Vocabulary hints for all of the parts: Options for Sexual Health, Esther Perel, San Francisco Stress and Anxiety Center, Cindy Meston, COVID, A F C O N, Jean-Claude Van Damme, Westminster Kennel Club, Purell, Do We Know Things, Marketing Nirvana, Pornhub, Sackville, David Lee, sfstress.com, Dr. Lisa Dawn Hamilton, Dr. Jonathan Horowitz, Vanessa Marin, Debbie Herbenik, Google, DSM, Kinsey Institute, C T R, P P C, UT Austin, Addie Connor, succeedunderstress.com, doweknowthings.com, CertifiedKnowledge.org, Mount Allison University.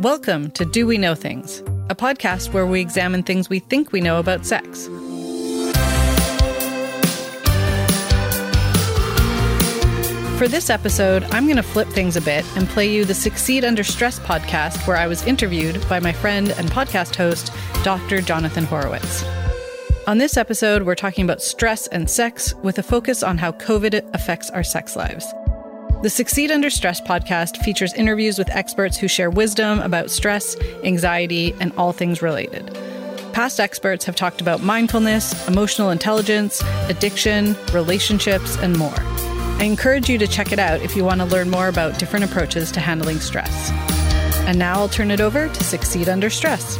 Welcome to Do We Know Things, a podcast where we examine things we think we know about sex. For this episode, I'm going to flip things a bit and play you the Succeed Under Stress podcast, where I was interviewed by my friend and podcast host, Dr. Jonathan Horowitz. On this episode, we're talking about stress and sex with a focus on how COVID affects our sex lives. The Succeed Under Stress podcast features interviews with experts who share wisdom about stress, anxiety, and all things related. Past experts have talked about mindfulness, emotional intelligence, addiction, relationships, and more. I encourage you to check it out if you want to learn more about different approaches to handling stress. And now I'll turn it over to Succeed Under Stress.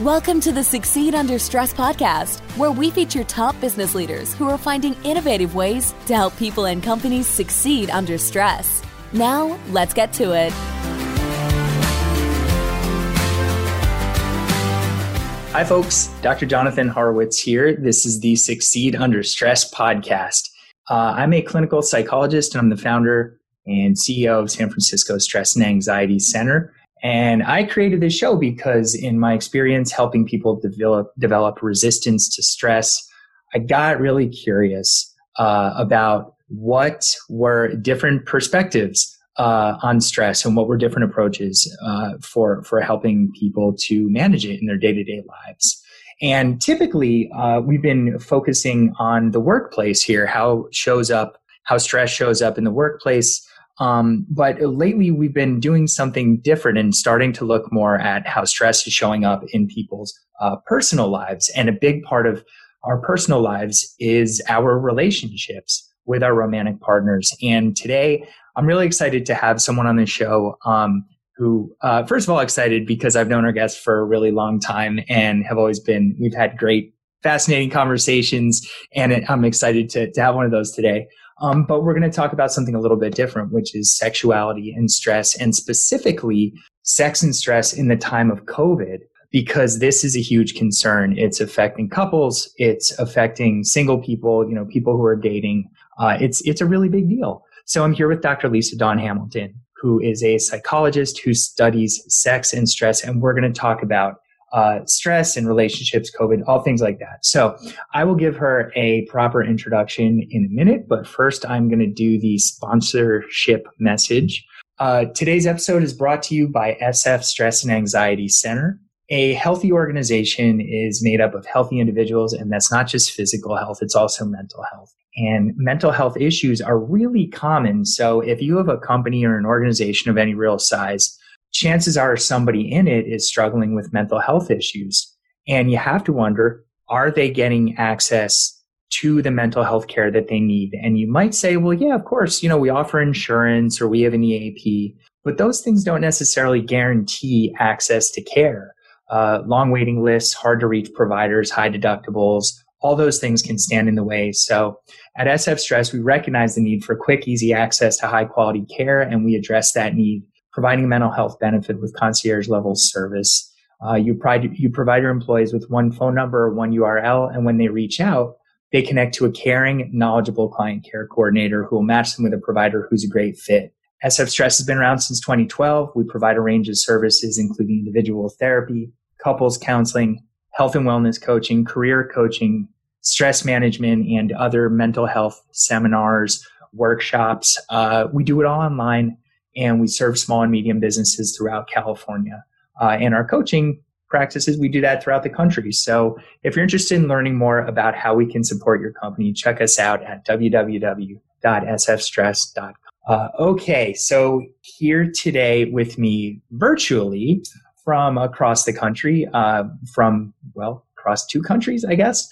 Welcome to the Succeed Under Stress podcast, where we feature top business leaders who are finding innovative ways to help people and companies succeed under stress. Now, let's get to it. Hi, folks. Dr. Jonathan Horowitz here. This is the Succeed Under Stress podcast. I'm a clinical psychologist, and I'm the founder and CEO of San Francisco Stress and Anxiety Center. And I created this show because in my experience helping people develop resistance to stress, I got really curious about what were different perspectives on stress and what were different approaches for helping people to manage it in their day-to-day lives. And typically, we've been focusing on the workplace here, how stress shows up in the workplace. But lately we've been doing something different and starting to look more at how stress is showing up in people's personal lives. And a big part of our personal lives is our relationships with our romantic partners. And today I'm really excited to have someone on the show who, first of all, excited because I've known our guest for a really long time and have always been, we've had great, fascinating conversations. And I'm excited to have one of those today. But we're going to talk about something a little bit different, which is sexuality and stress, and specifically sex and stress in the time of COVID, because this is a huge concern. It's affecting couples. It's affecting single people, people who are dating. It's a really big deal. So I'm here with Dr. Lisa Dawn Hamilton, who is a psychologist who studies sex and stress, and we're going to talk about stress and relationships, COVID, all things like that. So I will give her a proper introduction in a minute, but first I'm going to do the sponsorship message. Today's episode is brought to you by SF Stress and Anxiety Center. A healthy organization is made up of healthy individuals, and that's not just physical health, it's also mental health. And mental health issues are really common. So if you have a company or an organization of any real size, chances are somebody in it is struggling with mental health issues. And you have to wonder, are they getting access to the mental health care that they need? And you might say, well, yeah, of course, we offer insurance or we have an EAP, but those things don't necessarily guarantee access to care. Long waiting lists, hard to reach providers, high deductibles, all those things can stand in the way. So at SF Stress, we recognize the need for quick, easy access to high quality care, and we address that need, providing mental health benefit with concierge-level service. You provide your employees with one phone number, one URL, and when they reach out, they connect to a caring, knowledgeable client care coordinator who will match them with a provider who's a great fit. SF Stress has been around since 2012. We provide a range of services, including individual therapy, couples counseling, health and wellness coaching, career coaching, stress management, and other mental health seminars, workshops. We do it all online. And we serve small and medium businesses throughout California. And our coaching practices, we do that throughout the country. So if you're interested in learning more about how we can support your company, check us out at www.sfstress.com. Okay, so here today with me virtually from across the country, across two countries, I guess,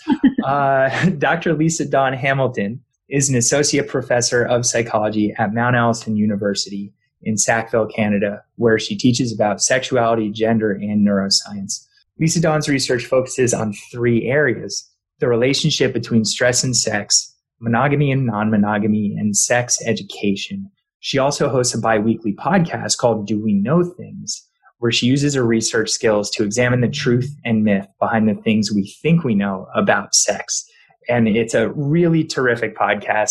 Dr. Lisa Dawn Hamilton is an associate professor of psychology at Mount Allison University in Sackville, Canada, where she teaches about sexuality, gender, and neuroscience. Lisa Dawn's research focuses on three areas: the relationship between stress and sex, monogamy and non-monogamy, and sex education. She also hosts a bi-weekly podcast called Do We Know Things, where she uses her research skills to examine the truth and myth behind the things we think we know about sex. And it's a really terrific podcast.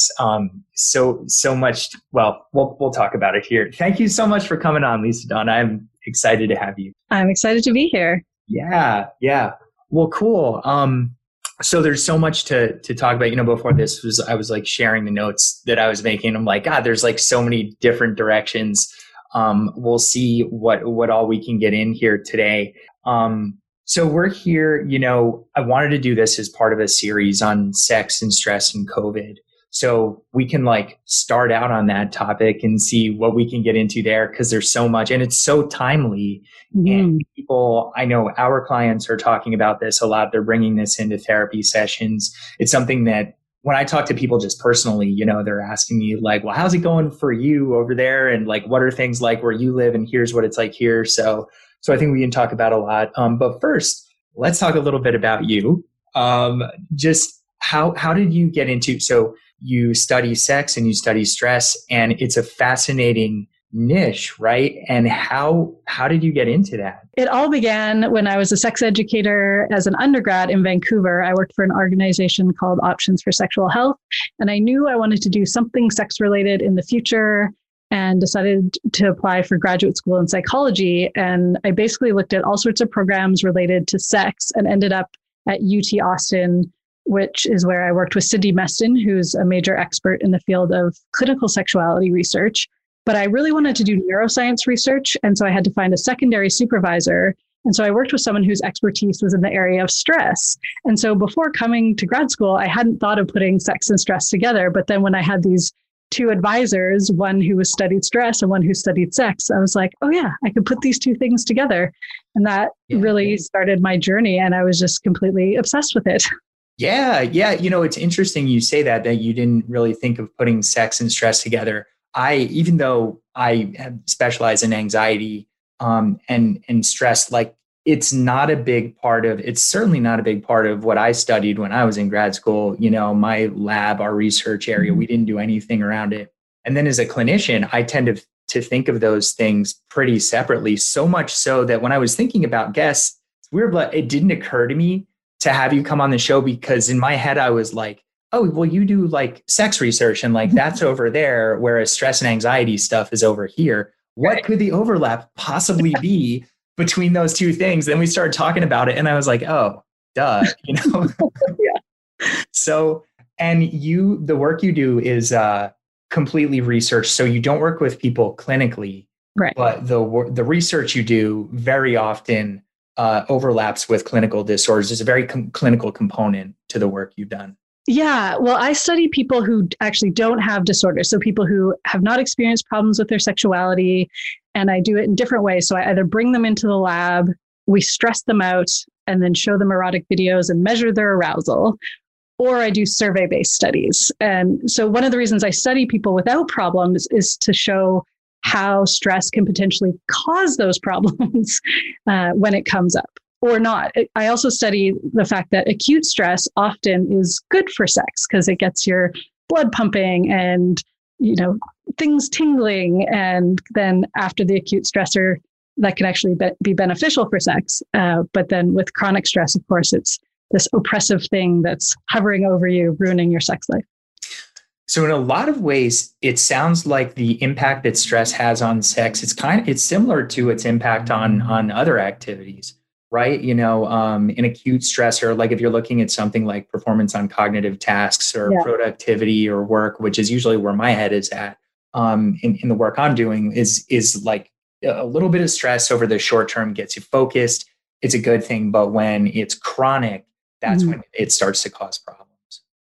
So much. Well, we'll talk about it here. Thank you so much for coming on, Lisa Dawn. I'm excited to have you. I'm excited to be here. Yeah. Well, cool. So there's so much to talk about. You know, before this was, I was like sharing the notes that I was making. I'm like, God, there's like so many different directions. We'll see what all we can get in here today. So we're here, you know, I wanted to do this as part of a series on sex and stress and COVID. So we can like start out on that topic and see what we can get into there, because there's so much and it's so timely. Mm-hmm. And people, I know our clients are talking about this a lot. They're bringing this into therapy sessions. It's something that when I talk to people just personally, you know, they're asking me like, well, how's it going for you over there? And like, what are things like where you live? And here's what it's like here. So I think we can talk about a lot. But first, let's talk a little bit about you. Just how did you get into, so you study sex and you study stress, and it's a fascinating niche, right? And how did you get into that? It all began when I was a sex educator as an undergrad in Vancouver. I worked for an organization called Options for Sexual Health, and I knew I wanted to do something sex-related in the future, and decided to apply for graduate school in psychology. And I basically looked at all sorts of programs related to sex and ended up at UT Austin, which is where I worked with Cindy Meston, who's a major expert in the field of clinical sexuality research. But I really wanted to do neuroscience research, and so I had to find a secondary supervisor. And so I worked with someone whose expertise was in the area of stress. And so before coming to grad school, I hadn't thought of putting sex and stress together. But then when I had these two advisors, one who studied stress and one who studied sex, I was like, oh yeah, I could put these two things together. And that really started my journey, and I was just completely obsessed with it. Yeah. You know, it's interesting you say that you didn't really think of putting sex and stress together. Even though I specialize in anxiety and stress, like it's certainly not a big part of what I studied when I was in grad school. You know, my lab, our research area, we didn't do anything around it. And then as a clinician, I tend to think of those things pretty separately, so much so that when I was thinking about guests, it's weird, but it didn't occur to me to have you come on the show, because in my head, I was like, oh, well, you do like sex research and like that's over there, whereas stress and anxiety stuff is over here. What could the overlap possibly be between those two things? Then we started talking about it and I was like, oh, duh, you know? So, and the work you do is completely research. So you don't work with people clinically, right? But the research you do very often overlaps with clinical disorders. There's a very clinical component to the work you've done. Yeah. Well, I study people who actually don't have disorders. So people who have not experienced problems with their sexuality, and I do it in different ways. So I either bring them into the lab, we stress them out, and then show them erotic videos and measure their arousal, or I do survey-based studies. And so one of the reasons I study people without problems is to show how stress can potentially cause those problems when it comes up. Or not. I also study the fact that acute stress often is good for sex because it gets your blood pumping and, you know, things tingling. And then after the acute stressor, that can actually be beneficial for sex. But then with chronic stress, of course, it's this oppressive thing that's hovering over you, ruining your sex life. So in a lot of ways, it sounds like the impact that stress has on sex, it's similar to its impact on other activities. Right? You know, an acute stressor, like if you're looking at something like performance on cognitive tasks or productivity or work, which is usually where my head is at in the work I'm doing, is like a little bit of stress over the short term gets you focused. It's a good thing. But when it's chronic, that's when it starts to cause problems.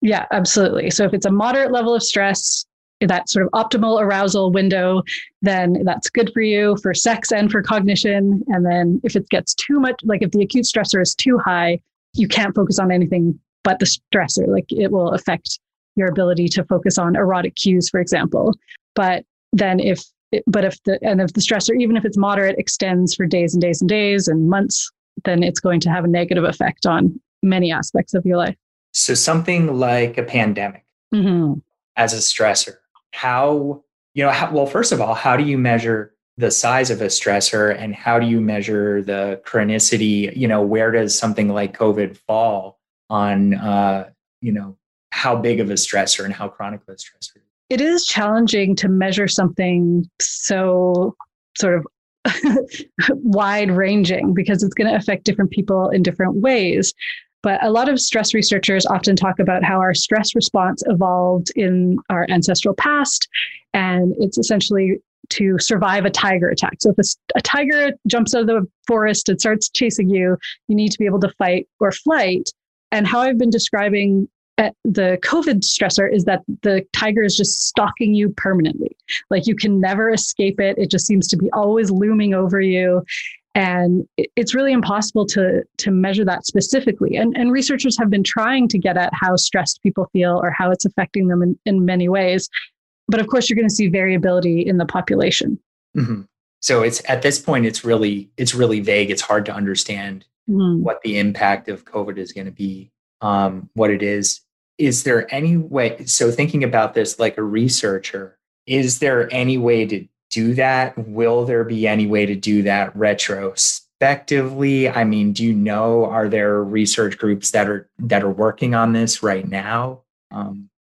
Yeah, absolutely. So if it's a moderate level of stress, that sort of optimal arousal window, then that's good for you for sex and for cognition. And then if it gets too much, like if the acute stressor is too high, you can't focus on anything but the stressor. Like it will affect your ability to focus on erotic cues, for example. But then if the stressor, even if it's moderate, extends for days and days and days and months, then it's going to have a negative effect on many aspects of your life. So something like a pandemic as a stressor. How, well, first of all, how do you measure the size of a stressor and how do you measure the chronicity? You know, where does something like COVID fall on, you know, how big of a stressor and how chronic of a stressor? It is challenging to measure something so sort of wide ranging because it's going to affect different people in different ways. But a lot of stress researchers often talk about how our stress response evolved in our ancestral past. And it's essentially to survive a tiger attack. So if a tiger jumps out of the forest and starts chasing you, you need to be able to fight or flight. And how I've been describing the COVID stressor is that the tiger is just stalking you permanently. Like you can never escape it. It just seems to be always looming over you. And it's really impossible to measure that specifically. And researchers have been trying to get at how stressed people feel or how it's affecting them in many ways. But of course, you're going to see variability in the population. Mm-hmm. So it's at this point, it's really vague. It's hard to understand what the impact of COVID is going to be, what it is. Is there any way, so thinking about this like a researcher, is there any way to do that? Will there be any way to do that retrospectively? I mean, do you know, are there research groups that are working on this right now?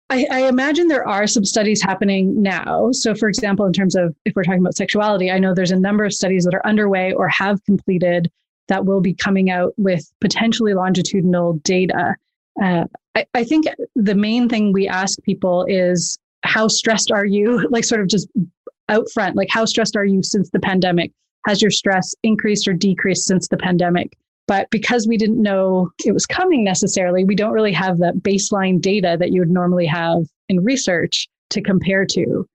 I imagine there are some studies happening now. So for example, in terms of if we're talking about sexuality, I know there's a number of studies that are underway or have completed that will be coming out with potentially longitudinal data. I think the main thing we ask people is, how stressed are you? Like sort of just out front, like how stressed are you since the pandemic? Has your stress increased or decreased since the pandemic? But because we didn't know it was coming necessarily, we don't really have that baseline data that you would normally have in research to compare to.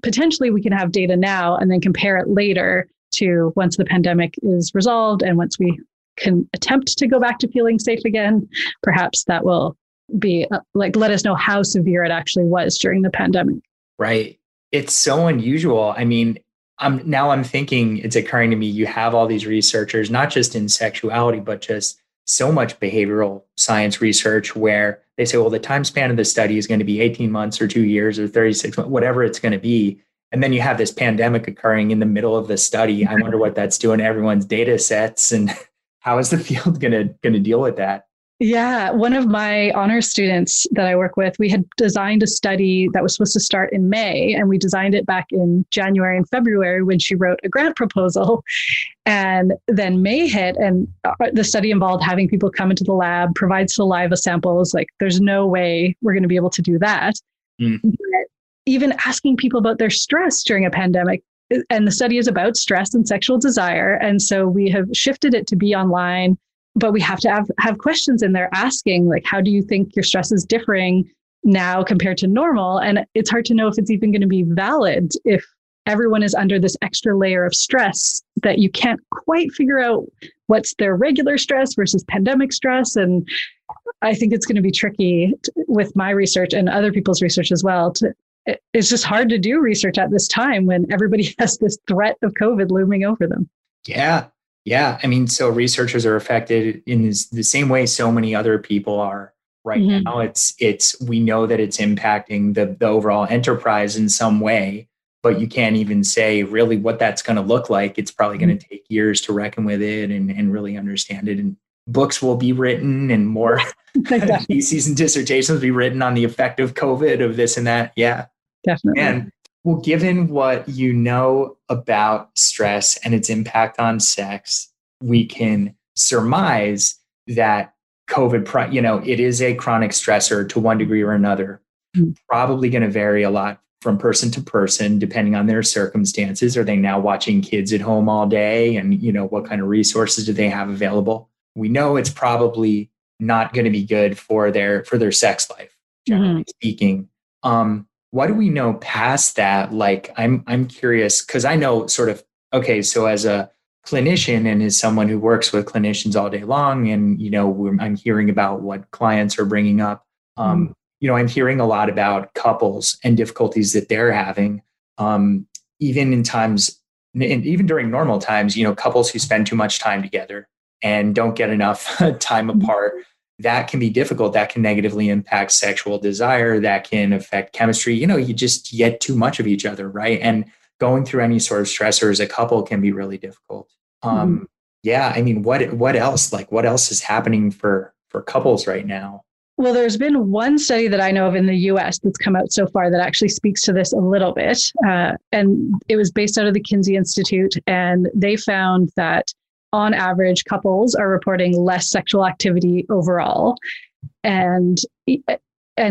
Potentially, we can have data now and then compare it later to once the pandemic is resolved and once we can attempt to go back to feeling safe again, perhaps that will be let us know how severe it actually was during the pandemic. Right. It's so unusual. I mean, I'm thinking, it's occurring to me, you have all these researchers, not just in sexuality, but just so much behavioral science research where they say, well, the time span of the study is going to be 18 months or 2 years or 36 months, whatever it's going to be. And then you have this pandemic occurring in the middle of the study. I wonder what that's doing to everyone's data sets and how is the field going to deal with that? Yeah. One of my honors students that I work with, we had designed a study that was supposed to start in May, and we designed it back in January and February when she wrote a grant proposal. And then May hit, and the study involved having people come into the lab, provide saliva samples. Like, there's no way we're going to be able to do that. Mm-hmm. But even asking people about their stress during a pandemic, and the study is about stress and sexual desire. And so we have shifted it to be online. But we have to have questions in there asking, like, how do you think your stress is differing now compared to normal? And it's hard to know if it's even going to be valid if everyone is under this extra layer of stress that you can't quite figure out what's their regular stress versus pandemic stress. And I think it's going to be tricky with my research and other people's research as well. It's just hard to do research at this time when everybody has this threat of COVID looming over them. Yeah. Yeah. I mean, so researchers are affected in the same way so many other people are right mm-hmm. now. We know that it's impacting the overall enterprise in some way, but you can't even say really what that's going to look like. It's probably going to take years to reckon with it and really understand it. And books will be written and more theses and dissertations will be written on the effect of COVID, of this and that. Yeah, definitely. And well, given what you know about stress and its impact on sex, we can surmise that COVID, you know, it is a chronic stressor to one degree or another, probably going to vary a lot from person to person, depending on their circumstances. Are they now watching kids at home all day? And, you know, what kind of resources do they have available? We know it's probably not going to be good for their sex life, generally speaking. What do we know past that? Like, I'm curious, because I know sort of, okay, so as a clinician and as someone who works with clinicians all day long, and, you know, I'm hearing about what clients are bringing up, you know, I'm hearing a lot about couples and difficulties that they're having, even in times, and even during normal times, you know, couples who spend too much time together and don't get enough time apart. That can be difficult. That can negatively impact sexual desire. That can affect chemistry. You know, you just get too much of each other, right? And going through any sort of stressor as a couple can be really difficult. Yeah. I mean, what else, like what else is happening for couples right now? Well, there's been one study that I know of in the US that's come out so far that actually speaks to this a little bit. And it was based out of the Kinsey Institute. And they found that on average, couples are reporting less sexual activity overall. And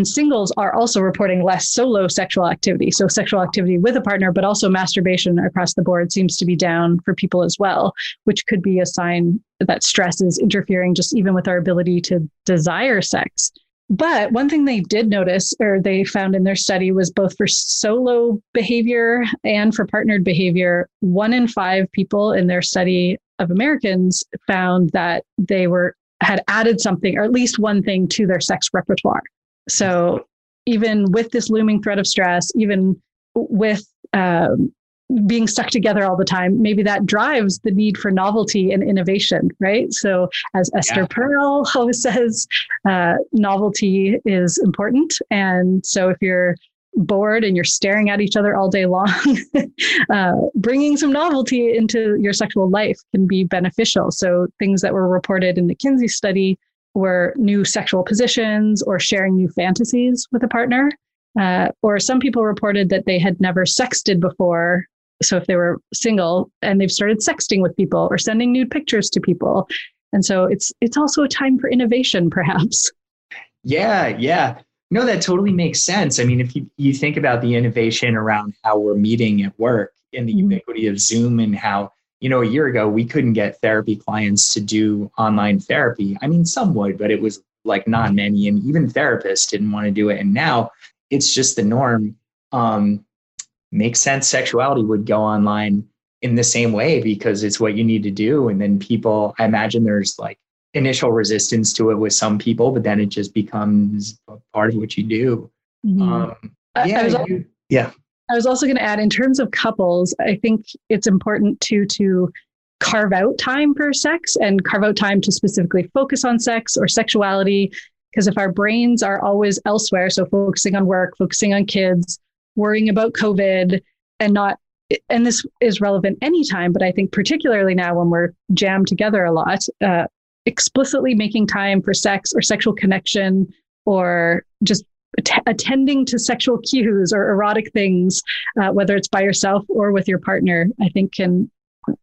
singles are also reporting less solo sexual activity. So sexual activity with a partner, but also masturbation across the board seems to be down for people as well, which could be a sign that stress is interfering just even with our ability to desire sex. But one thing they did notice, or they found in their study, was both for solo behavior and for partnered behavior, 1 in 5 people in their study of Americans found that they had added something, or at least one thing, to their sex repertoire. So even with this looming threat of stress, even with being stuck together all the time, maybe that drives the need for novelty and innovation, right? So as Esther Perel always says, novelty is important. And so if you're bored and you're staring at each other all day long, bringing some novelty into your sexual life can be beneficial. So things that were reported in the Kinsey study were new sexual positions or sharing new fantasies with a partner. Or some people reported that they had never sexted before. So if they were single and they've started sexting with people or sending nude pictures to people. And so it's also a time for innovation, perhaps. Yeah. No, that totally makes sense. I mean, if you think about the innovation around how we're meeting at work and the ubiquity of Zoom, and how, a year ago, we couldn't get therapy clients to do online therapy. I mean, some would, but it was like not many. And even therapists didn't want to do it. And now it's just the norm. Makes sense. Sexuality would go online in the same way because it's what you need to do. And then people, I imagine there's like initial resistance to it with some people, but then it just becomes part of what you do. I was also going to add, in terms of couples, I think it's important to carve out time for sex and carve out time to specifically focus on sex or sexuality, because if our brains are always elsewhere, so focusing on work, focusing on kids, worrying about COVID, and this is relevant anytime, but I think particularly now when we're jammed together a lot, explicitly making time for sex or sexual connection or just attending to sexual cues or erotic things, whether it's by yourself or with your partner, I think can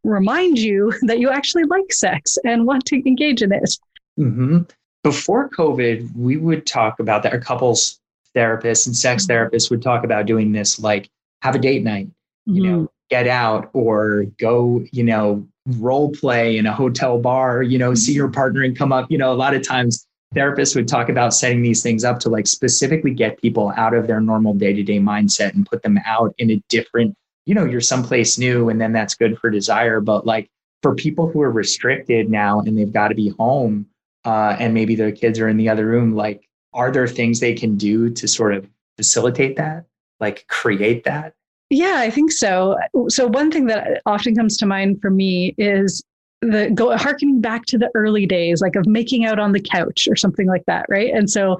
remind you that you actually like sex and want to engage in it. Mm-hmm. Before COVID, we would talk about that. Our couples therapists and sex therapists would talk about doing this, like have a date night, get out or go, role play in a hotel bar, see your partner and come up. A lot of times therapists would talk about setting these things up to like specifically get people out of their normal day-to-day mindset and put them out in a different, you're someplace new, and then that's good for desire. But like for people who are restricted now and they've got to be home, and maybe their kids are in the other room, like, are there things they can do to sort of facilitate that, like create that? Yeah, I think so. So one thing that often comes to mind for me is harkening back to the early days, like of making out on the couch or something like that, right? And so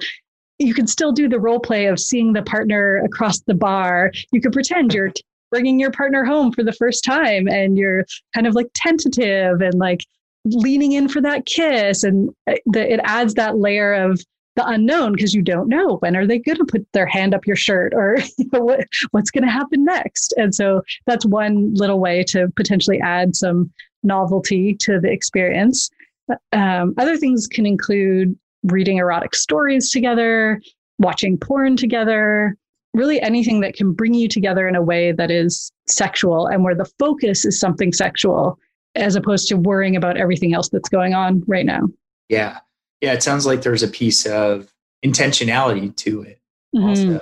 you can still do the role play of seeing the partner across the bar. You could pretend you're bringing your partner home for the first time, and you're kind of like tentative and like leaning in for that kiss, and it adds that layer of the unknown, because you don't know when are they going to put their hand up your shirt, or what's going to happen next. And so that's one little way to potentially add some novelty to the experience. Other things can include reading erotic stories together, watching porn together, really anything that can bring you together in a way that is sexual and where the focus is something sexual, as opposed to worrying about everything else that's going on right now. Yeah. Yeah, it sounds like there's a piece of intentionality to it also.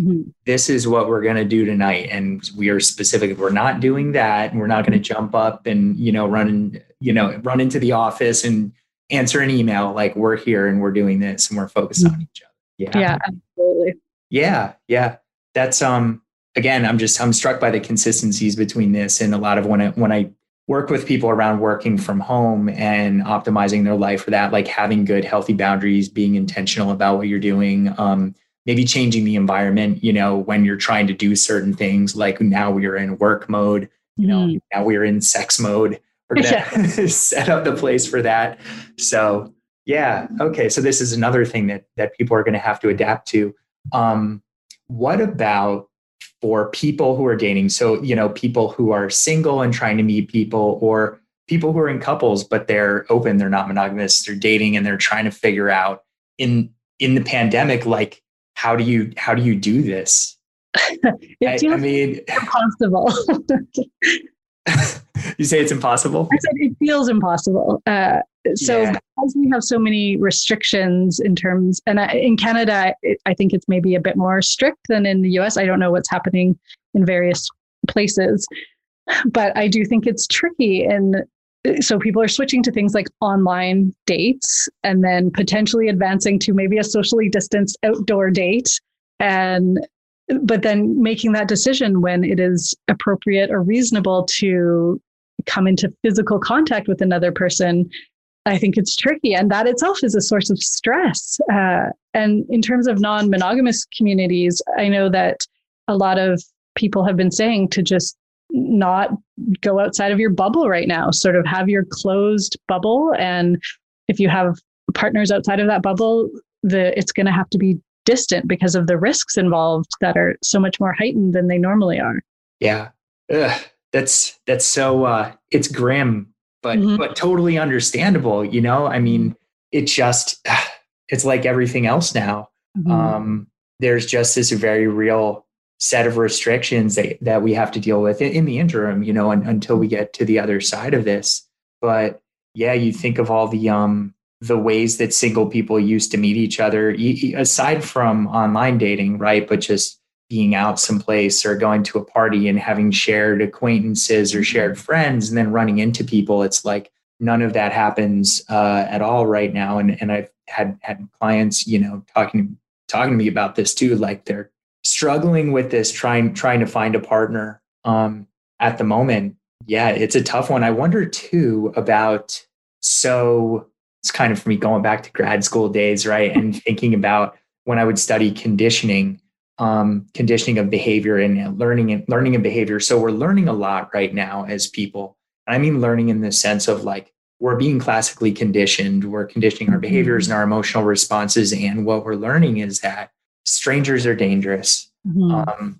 Mm-hmm. This is what we're going to do tonight. And we are specific. We're not doing that. And we're not going to jump up and, run into the office and answer an email. Like, we're here and we're doing this and we're focused on each other. Yeah, absolutely. Yeah. That's, again, I'm struck by the consistencies between this and a lot of when I work with people around working from home and optimizing their life for that, like having good, healthy boundaries, being intentional about what you're doing, maybe changing the environment, you know, when you're trying to do certain things, like now we are in work mode, you know, now we're in sex mode, we're going to set up the place for that. So yeah. Okay. So this is another thing that people are going to have to adapt to. What about for people who are dating? So, you know, people who are single and trying to meet people, or people who are in couples, but they're open, they're not monogamous, they're dating, and they're trying to figure out in the pandemic, like, how do you do this? I mean, impossible. You say it's impossible? I said it feels impossible. Because we have so many restrictions in terms, and in Canada, I think it's maybe a bit more strict than in the US. I don't know what's happening in various places, but I do think it's tricky. And so people are switching to things like online dates, and then potentially advancing to maybe a socially distanced outdoor date. But then making that decision when it is appropriate or reasonable to come into physical contact with another person, I think it's tricky. And that itself is a source of stress. And in terms of non-monogamous communities, I know that a lot of people have been saying to just not go outside of your bubble right now, sort of have your closed bubble. And if you have partners outside of that bubble, it's going to have to be distant because of the risks involved that are so much more heightened than they normally are. Yeah. Ugh. That's so, it's grim, but totally understandable. You know, I mean, it's like everything else now. Mm-hmm. There's just this very real set of restrictions that we have to deal with in the interim, you know, until we get to the other side of this. But yeah, you think of all the ways that single people used to meet each other, aside from online dating, right? But just being out someplace or going to a party and having shared acquaintances or shared friends and then running into people. It's like none of that happens at all right now. And I've had clients, you know, talking to me about this too, like they're struggling with this, trying to find a partner at the moment. Yeah, it's a tough one. I wonder too about, so it's kind of for me going back to grad school days, right? And thinking about when I would study conditioning of behavior and learning and behavior. So we're learning a lot right now as people. And I mean, learning in the sense of like, we're being classically conditioned, we're conditioning our behaviors and our emotional responses. And what we're learning is that strangers are dangerous. Mm-hmm.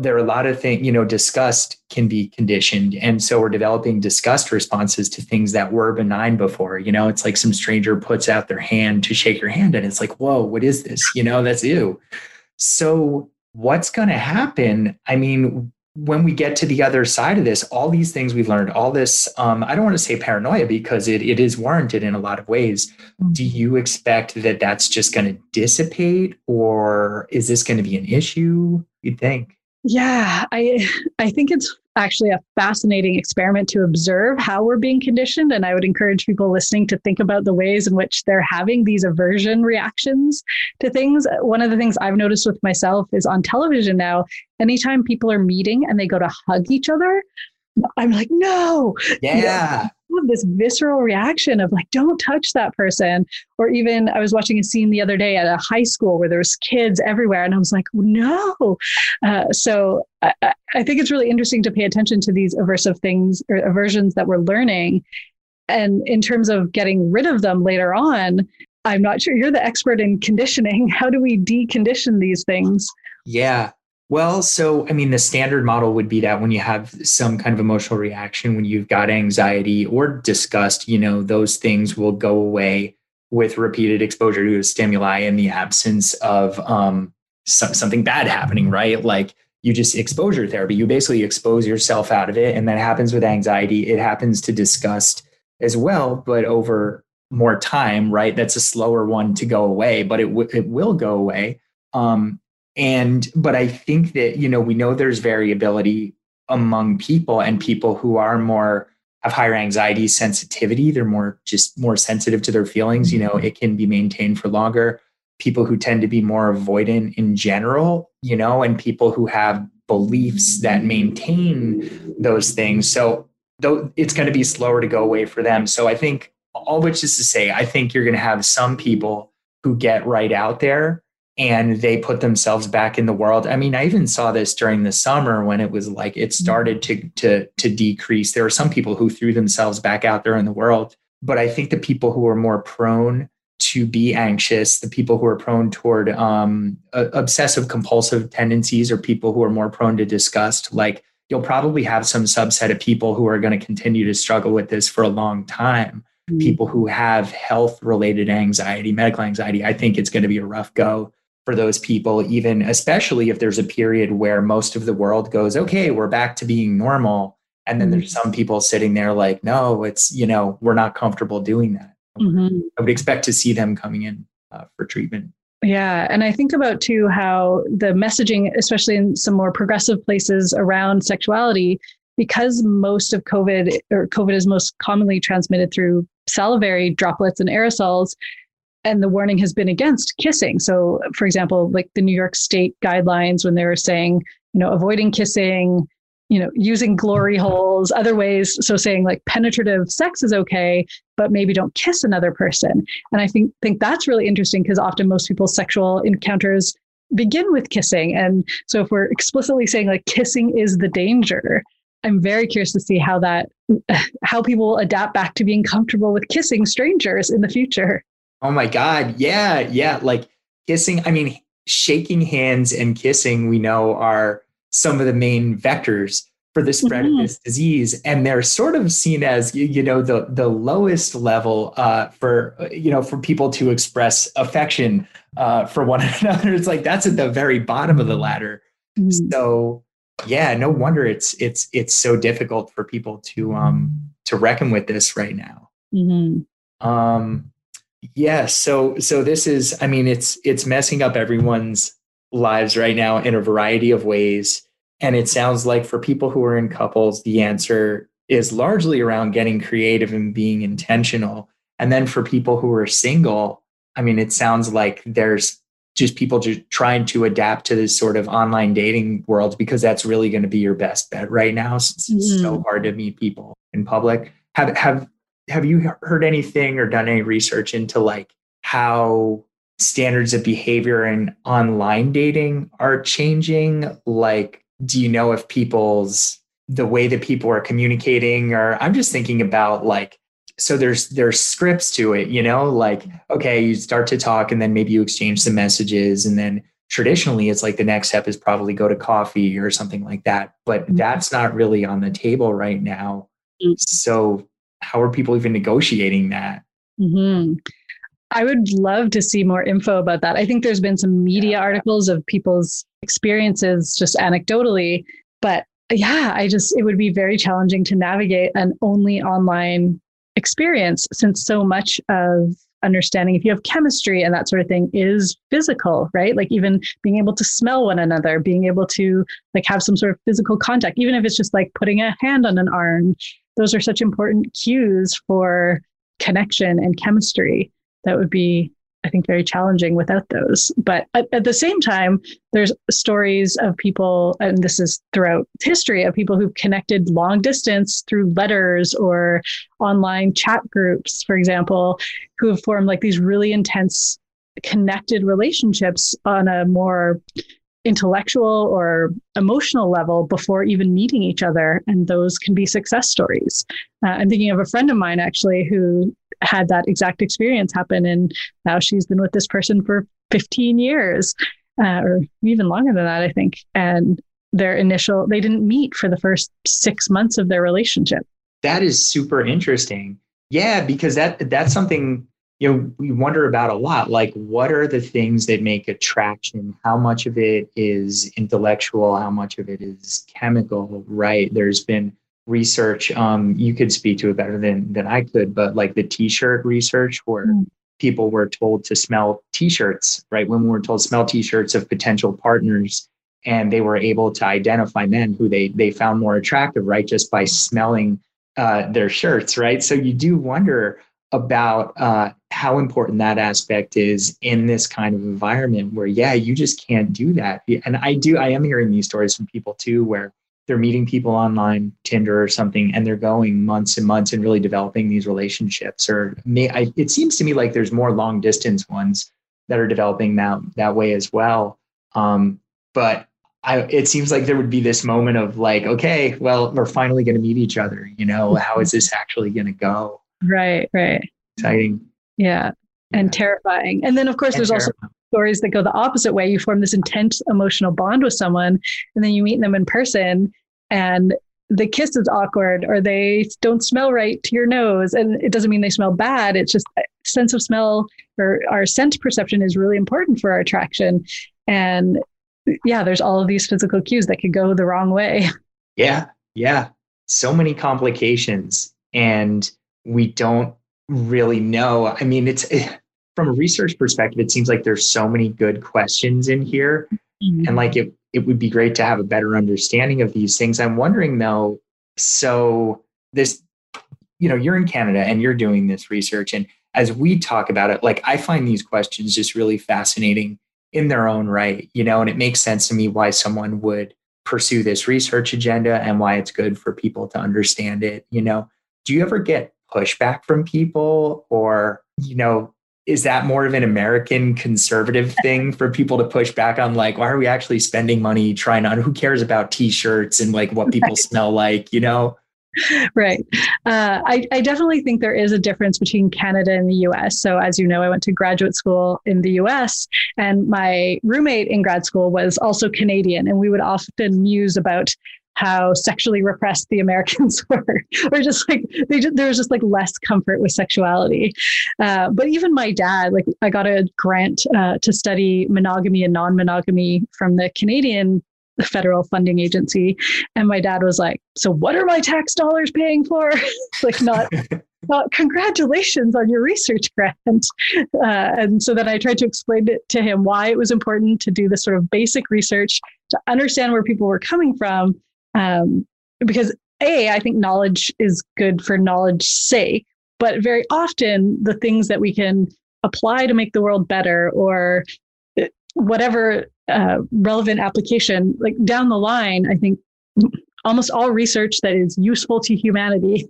There are a lot of things, you know, disgust can be conditioned. And so we're developing disgust responses to things that were benign before. You know, it's like some stranger puts out their hand to shake your hand and it's like, whoa, what is this? You know, that's ew. So what's going to happen? I mean, when we get to the other side of this, all these things we've learned, all this, I don't want to say paranoia because it is warranted in a lot of ways. Do you expect that that's just going to dissipate, or is this going to be an issue, you'd think? Yeah, I think it's actually a fascinating experiment to observe how we're being conditioned. And I would encourage people listening to think about the ways in which they're having these aversion reactions to things. One of the things I've noticed with myself is on television now, anytime people are meeting and they go to hug each other, I'm like, no. Yeah. You know, I have this visceral reaction of like, don't touch that person. Or even I was watching a scene the other day at a high school where there was kids everywhere. And I was like, no. So I think it's really interesting to pay attention to these aversive things or aversions that we're learning. And in terms of getting rid of them later on, I'm not sure. You're the expert in conditioning. How do we decondition these things? Yeah. Well, so, I mean, the standard model would be that when you have some kind of emotional reaction, when you've got anxiety or disgust, you know, those things will go away with repeated exposure to stimuli in the absence of something bad happening, right? Like you just exposure therapy, you basically expose yourself out of it. And that happens with anxiety. It happens to disgust as well, but over more time, right? That's a slower one to go away, but it will go away. But I think that, you know, we know there's variability among people, and people who are have higher anxiety sensitivity. They're more sensitive to their feelings. You know, it can be maintained for longer. People who tend to be more avoidant in general, you know, and people who have beliefs that maintain those things. So though it's going to be slower to go away for them. So I think all which is to say, I think you're going to have some people who get right out there and they put themselves back in the world. I mean, I even saw this during the summer when it was like it started to decrease. There were some people who threw themselves back out there in the world, but I think the people who are more prone to be anxious, the people who are prone toward obsessive compulsive tendencies, or people who are more prone to disgust, like you'll probably have some subset of people who are going to continue to struggle with this for a long time. Mm-hmm. People who have health-related anxiety, medical anxiety, I think it's going to be a rough go for those people, even especially if there's a period where most of the world goes, okay, we're back to being normal. And then there's some people sitting there like, no, it's, you know, we're not comfortable doing that. Mm-hmm. I would expect to see them coming in for treatment. Yeah. And I think about too, how the messaging, especially in some more progressive places around sexuality, because most of COVID, or COVID is most commonly transmitted through salivary droplets and aerosols, and the warning has been against kissing. So for example, like the New York State guidelines, when they were saying, you know, avoiding kissing, you know, using glory holes, other ways. So saying like penetrative sex is okay, but maybe don't kiss another person. And I think that's really interesting because often most people's sexual encounters begin with kissing. And so if we're explicitly saying like kissing is the danger, I'm very curious to see how people will adapt back to being comfortable with kissing strangers in the future. Oh my God. Yeah. Yeah. Like kissing, I mean, shaking hands and kissing, we know are some of the main vectors for the spread mm-hmm. of this disease. And they're sort of seen as, you know, the lowest level for, you know, for people to express affection for one another. It's like, that's at the very bottom of the ladder. Mm-hmm. So yeah, no wonder it's so difficult for people to reckon with this right now. Mm-hmm. Yeah. So this is, I mean, it's messing up everyone's lives right now in a variety of ways. And it sounds like for people who are in couples, the answer is largely around getting creative and being intentional. And then for people who are single, I mean, it sounds like there's just people just trying to adapt to this sort of online dating world, because that's really going to be your best bet right now, since it's so hard to meet people in public. Have you heard anything or done any research into like how standards of behavior in online dating are changing? Like, do you know if the way that people are communicating, or I'm just thinking about like, so there's scripts to it, you know, like, okay, you start to talk and then maybe you exchange some messages. And then traditionally it's like the next step is probably go to coffee or something like that, but that's not really on the table right now. So how are people even negotiating that? Mm-hmm. I would love to see more info about that. I think there's been some media articles of people's experiences just anecdotally, but yeah, it would be very challenging to navigate an only online experience, since so much of understanding if you have chemistry and that sort of thing is physical, right? Like even being able to smell one another, being able to like have some sort of physical contact, even if it's just like putting a hand on an arm, those are such important cues for connection and chemistry. That would be, I think, very challenging without those. But at the same time, there's stories of people, and this is throughout history, of people who've connected long distance through letters or online chat groups, for example, who have formed like these really intense connected relationships on a more intellectual or emotional level before even meeting each other. And those can be success stories. I'm thinking of a friend of mine, actually, who had that exact experience happen. And now she's been with this person for 15 years or even longer than that, I think. And they didn't meet for the first 6 months of their relationship. That is super interesting. Yeah, because that's something, you know, we wonder about a lot. Like, what are the things that make attraction? How much of it is intellectual? How much of it is chemical, right? There's been research, you could speak to it better than I could, but like the t-shirt research where people were told to smell t-shirts, right? Women were told to smell t-shirts of potential partners, and they were able to identify men who they found more attractive, right? Just by smelling their shirts, right? So you do wonder about how important that aspect is in this kind of environment where, yeah, you just can't do that. And I am hearing these stories from people too, where they're meeting people online, Tinder or something, and they're going months and months and really developing these relationships. Or it seems to me like there's more long distance ones that are developing that way as well. But it seems like there would be this moment of like, okay, well, we're finally going to meet each other. You know, how is this actually going to go? Right. Exciting. Yeah. And terrifying. And then, of course, there's also stories that go the opposite way. You form this intense emotional bond with someone, and then you meet them in person, and the kiss is awkward, or they don't smell right to your nose. And it doesn't mean they smell bad. It's just a sense of smell, or our sense perception is really important for our attraction. And yeah, there's all of these physical cues that could go the wrong way. Yeah. So many complications, and we don't really know. I mean, it's from a research perspective, it seems like there's so many good questions in here. Mm-hmm. And like, it would be great to have a better understanding of these things. I'm wondering though, so this, you know, you're in Canada and you're doing this research. And as we talk about it, like, I find these questions just really fascinating in their own right, you know, and it makes sense to me why someone would pursue this research agenda and why it's good for people to understand it. You know, do you ever get pushback from people, or, you know, is that more of an American conservative thing for people to push back on? Like, why are we actually spending money trying on, who cares about t-shirts and like what people smell like, you know? Right. I definitely think there is a difference between Canada and the US. So as you know, I went to graduate school in the US, and my roommate in grad school was also Canadian. And we would often muse about how sexually repressed the Americans were, or just like, there was just like less comfort with sexuality. But even my dad, like, I got a grant to study monogamy and non-monogamy from the Canadian federal funding agency. And my dad was like, so what are my tax dollars paying for? Like, not congratulations on your research grant. And so then I tried to explain it to him why it was important to do this sort of basic research to understand where people were coming from. Because I think knowledge is good for knowledge's sake, but very often the things that we can apply to make the world better, or whatever relevant application, like down the line, I think almost all research that is useful to humanity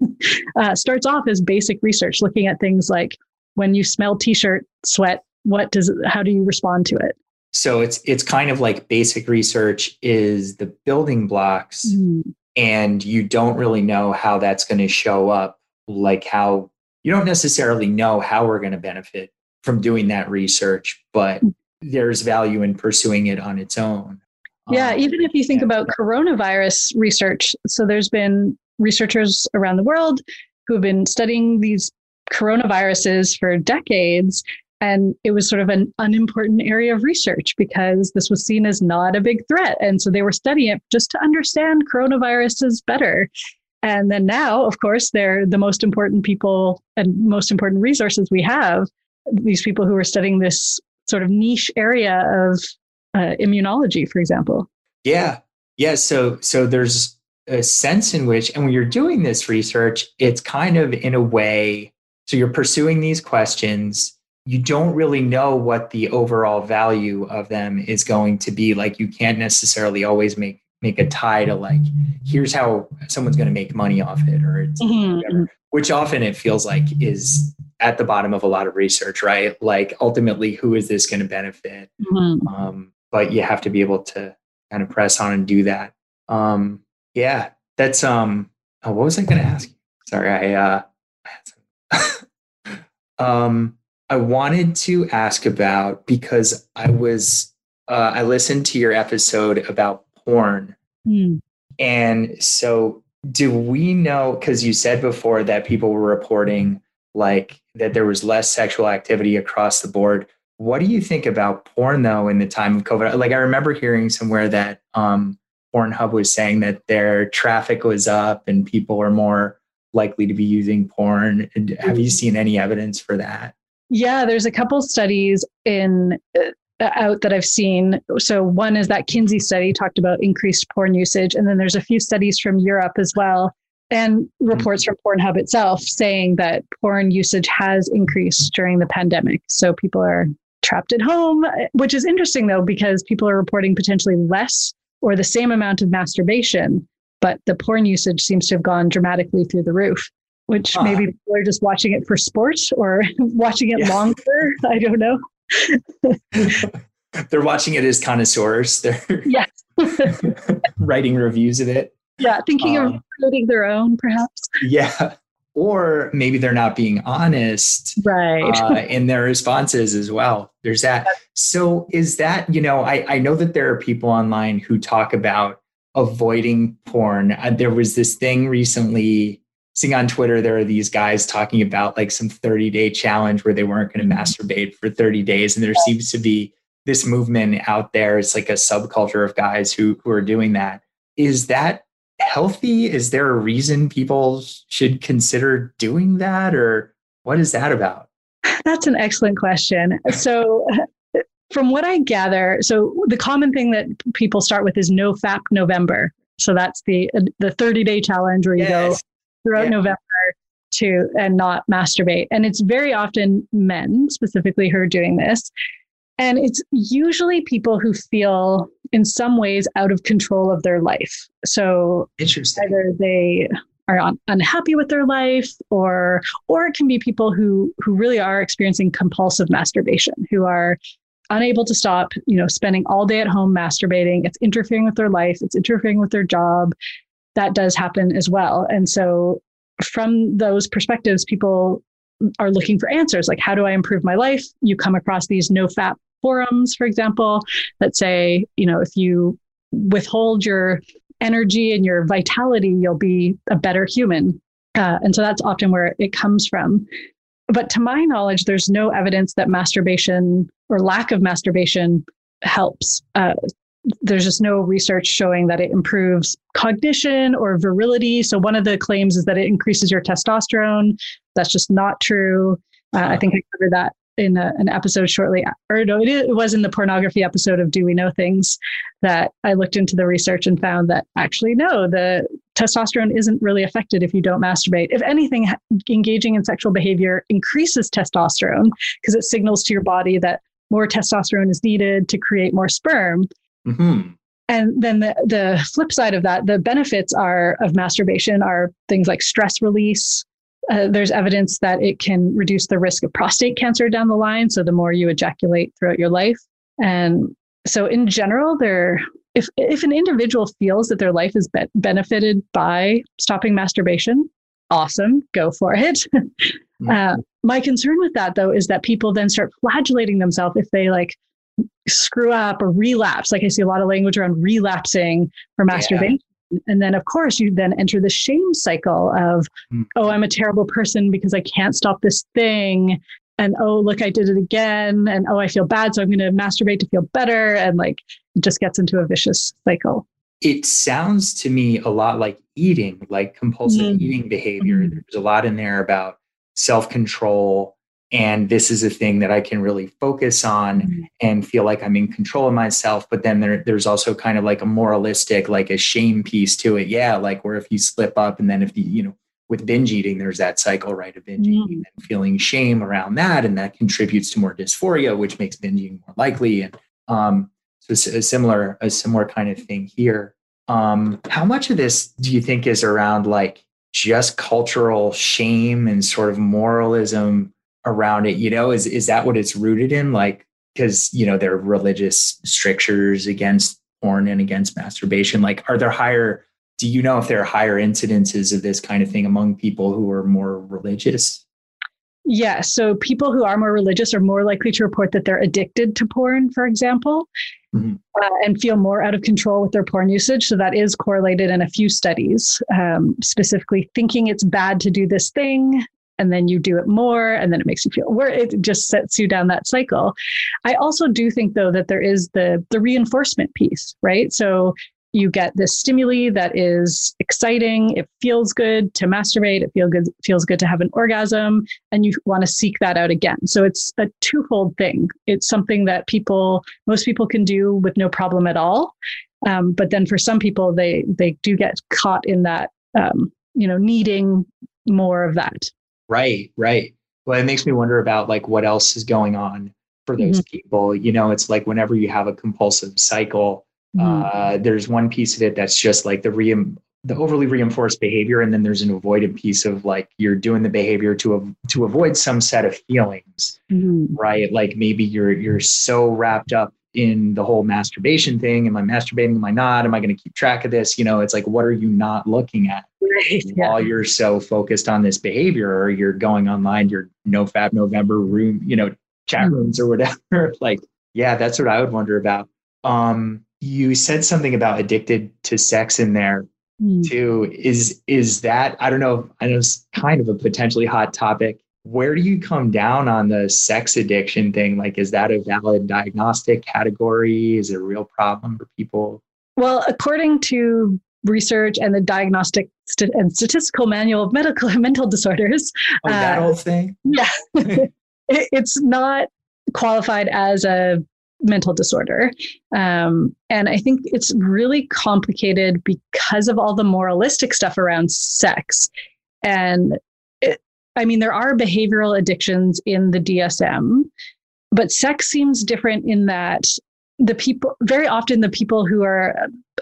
starts off as basic research, looking at things like when you smell t-shirt sweat, how do you respond to it? So it's kind of like basic research is the building blocks, and you don't really know how that's going to show up, like how you don't necessarily know how we're going to benefit from doing that research, but there's value in pursuing it on its own. Yeah. Even if you think about coronavirus research. So there's been researchers around the world who have been studying these coronaviruses for decades. And it was sort of an unimportant area of research because this was seen as not a big threat. And so they were studying it just to understand coronaviruses better. And then now, of course, they're the most important people and most important resources we have. These people who are studying this sort of niche area of immunology, for example. Yeah. So there's a sense in which, and when you're doing this research, it's kind of in a way, so you're pursuing these questions. You don't really know what the overall value of them is going to be. Like, you can't necessarily always make a tie to like, here's how someone's going to make money off it, or it's whatever, which often it feels like is at the bottom of a lot of research, right? Like, ultimately, who is this going to benefit? But you have to be able to kind of press on and do that. That's, what was I going to ask? Sorry. I wanted to ask about, because I listened to your episode about porn. And so do we know, because you said before that people were reporting like that there was less sexual activity across the board. What do you think about porn though in the time of COVID? Like, I remember hearing somewhere that Pornhub was saying that their traffic was up and people are more likely to be using porn. Have you seen any evidence for that? Yeah, there's a couple studies out that I've seen. So one is that Kinsey study talked about increased porn usage. And then there's a few studies from Europe as well, and reports from Pornhub itself saying that porn usage has increased during the pandemic. So people are trapped at home, which is interesting though, because people are reporting potentially less or the same amount of masturbation, but the porn usage seems to have gone dramatically through the roof. Which maybe people are just watching it for sport or watching it longer. I don't know. They're watching it as connoisseurs. They're writing reviews of it. Yeah, thinking of creating their own, perhaps. Yeah. Or maybe they're not being honest in their responses as well. There's that. So is that, I know that there are people online who talk about avoiding porn. There was this thing recently, seeing on Twitter, there are these guys talking about like some 30-day challenge where they weren't going to masturbate for 30 days. And there seems to be this movement out there. It's like a subculture of guys who are doing that. Is that healthy? Is there a reason people should consider doing that? Or what is that about? That's an excellent question. So from what I gather, the common thing that people start with is No Fap November. So that's the 30-day challenge where you go throughout November and not masturbate. And it's very often men specifically who are doing this. And it's usually people who feel in some ways out of control of their life. So either they are unhappy with their life or it can be people who really are experiencing compulsive masturbation, who are unable to stop, spending all day at home masturbating. It's interfering with their life. It's interfering with their job. That does happen as well. And so from those perspectives, people are looking for answers. Like, how do I improve my life? You come across these no-fap forums, for example, that say, if you withhold your energy and your vitality, you'll be a better human. And so that's often where it comes from. But to my knowledge, there's no evidence that masturbation or lack of masturbation helps. There's just no research showing that it improves cognition or virility. So one of the claims is that it increases your testosterone. That's just not true. I think I covered that in an episode shortly, or no, it was in the pornography episode of Do We Know Things, that I looked into the research and found that actually, no, the testosterone isn't really affected if you don't masturbate. If anything, engaging in sexual behavior increases testosterone because it signals to your body that more testosterone is needed to create more sperm. Mm-hmm. And then the flip side of that, the benefits of masturbation are things like stress release. There's evidence that it can reduce the risk of prostate cancer down the line. So the more you ejaculate throughout your life. And so in general, if an individual feels that their life is benefited by stopping masturbation, awesome, go for it. Mm-hmm. My concern with that, though, is that people then start flagellating themselves if they screw up or relapse. Like I see a lot of language around relapsing for masturbation. Yeah. And then of course you then enter the shame cycle of, oh, I'm a terrible person because I can't stop this thing. And oh, look, I did it again. And oh, I feel bad. So I'm going to masturbate to feel better. And it just gets into a vicious cycle. It sounds to me a lot like eating, like compulsive eating behavior. Mm-hmm. There's a lot in there about self-control. And this is a thing that I can really focus on and feel like I'm in control of myself. But then there's also kind of like a moralistic, like a shame piece to it. Yeah. Like where if you slip up and then if you, with binge eating, there's that cycle, right? Of binge eating and feeling shame around that. And that contributes to more dysphoria, which makes binging more likely. And so it's a similar kind of thing here. How much of this do you think is around just cultural shame and sort of moralism around it, is that what it's rooted in? Because, there are religious strictures against porn and against masturbation. Do you know if there are higher incidences of this kind of thing among people who are more religious? Yeah. So people who are more religious are more likely to report that they're addicted to porn, for example, and feel more out of control with their porn usage. So that is correlated in a few studies, specifically thinking it's bad to do this thing. And then you do it more, and then it makes you feel worse. It just sets you down that cycle. I also do think, though, that there is the reinforcement piece, right? So you get this stimuli that is exciting. It feels good to masturbate. It feels good to have an orgasm, and you want to seek that out again. So it's a twofold thing. It's something that most people can do with no problem at all. But then for some people, they do get caught in that, needing more of that. Right. Well, it makes me wonder about what else is going on for those people. It's like whenever you have a compulsive cycle, there's one piece of it that's just like the the overly reinforced behavior, and then there's an avoided piece of like you're doing the behavior to avoid some set of feelings, right? Like maybe you're so wrapped up in the whole masturbation thing. Am I masturbating? Am I not? Am I going to keep track of this? You know, it's like, what are you not looking at? Right. While you're so focused on this behavior, or you're going online, your NoFap November room, you know, chat rooms or whatever. Like, yeah, that's what I would wonder about. You said something about addicted to sex in there too. Is that, I don't know, I know it's kind of a potentially hot topic. Where do you come down on the sex addiction thing? Like, is that a valid diagnostic category? Is it a real problem for people? Well, according to research and the Diagnostic and Statistical Manual of Medical and Mental Disorders. Oh, that whole thing? Yeah. It's not qualified as a mental disorder. And I think it's really complicated because of all the moralistic stuff around sex. And I mean, there are behavioral addictions in the DSM, but sex seems different in that the people, very often the people who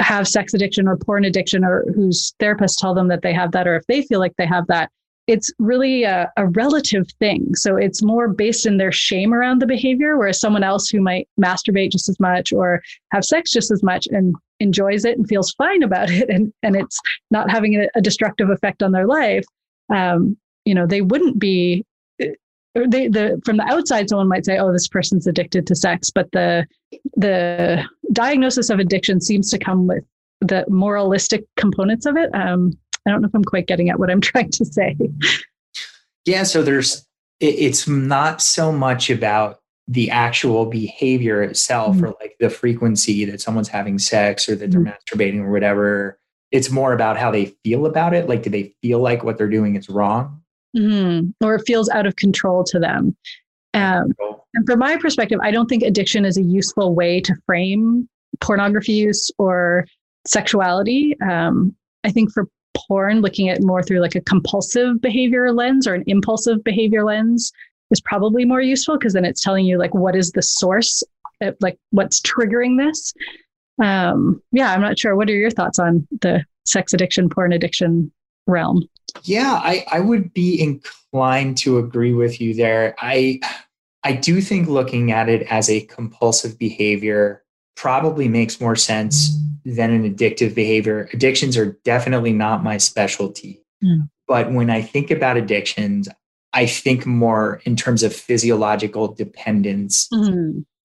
have sex addiction or porn addiction, or whose therapists tell them that they have that, or if they feel like they have that, it's really a relative thing. So it's more based in their shame around the behavior, whereas someone else who might masturbate just as much or have sex just as much and enjoys it and feels fine about it, and it's not having a destructive effect on their life, you know, they wouldn't be, from the outside, someone might say, oh, this person's addicted to sex, but the diagnosis of addiction seems to come with the moralistic components of it. I don't know if I'm quite getting at what I'm trying to say. Yeah. So it's not so much about the actual behavior itself or like the frequency that someone's having sex or that they're masturbating or whatever. It's more about how they feel about it. Like, do they feel like what they're doing is wrong? Or it feels out of control to them. And from my perspective, I don't think addiction is a useful way to frame pornography use or sexuality. I think for porn, looking at more through like a compulsive behavior lens or an impulsive behavior lens is probably more useful, because then it's telling you like, what is the source of, like what's triggering this? Yeah, I'm not sure. What are your thoughts on the sex addiction, porn addiction realm? Yeah, I would be inclined to agree with you there. I do think looking at it as a compulsive behavior probably makes more sense than an addictive behavior. Addictions are definitely not my specialty. But when I think about addictions, I think more in terms of physiological dependence.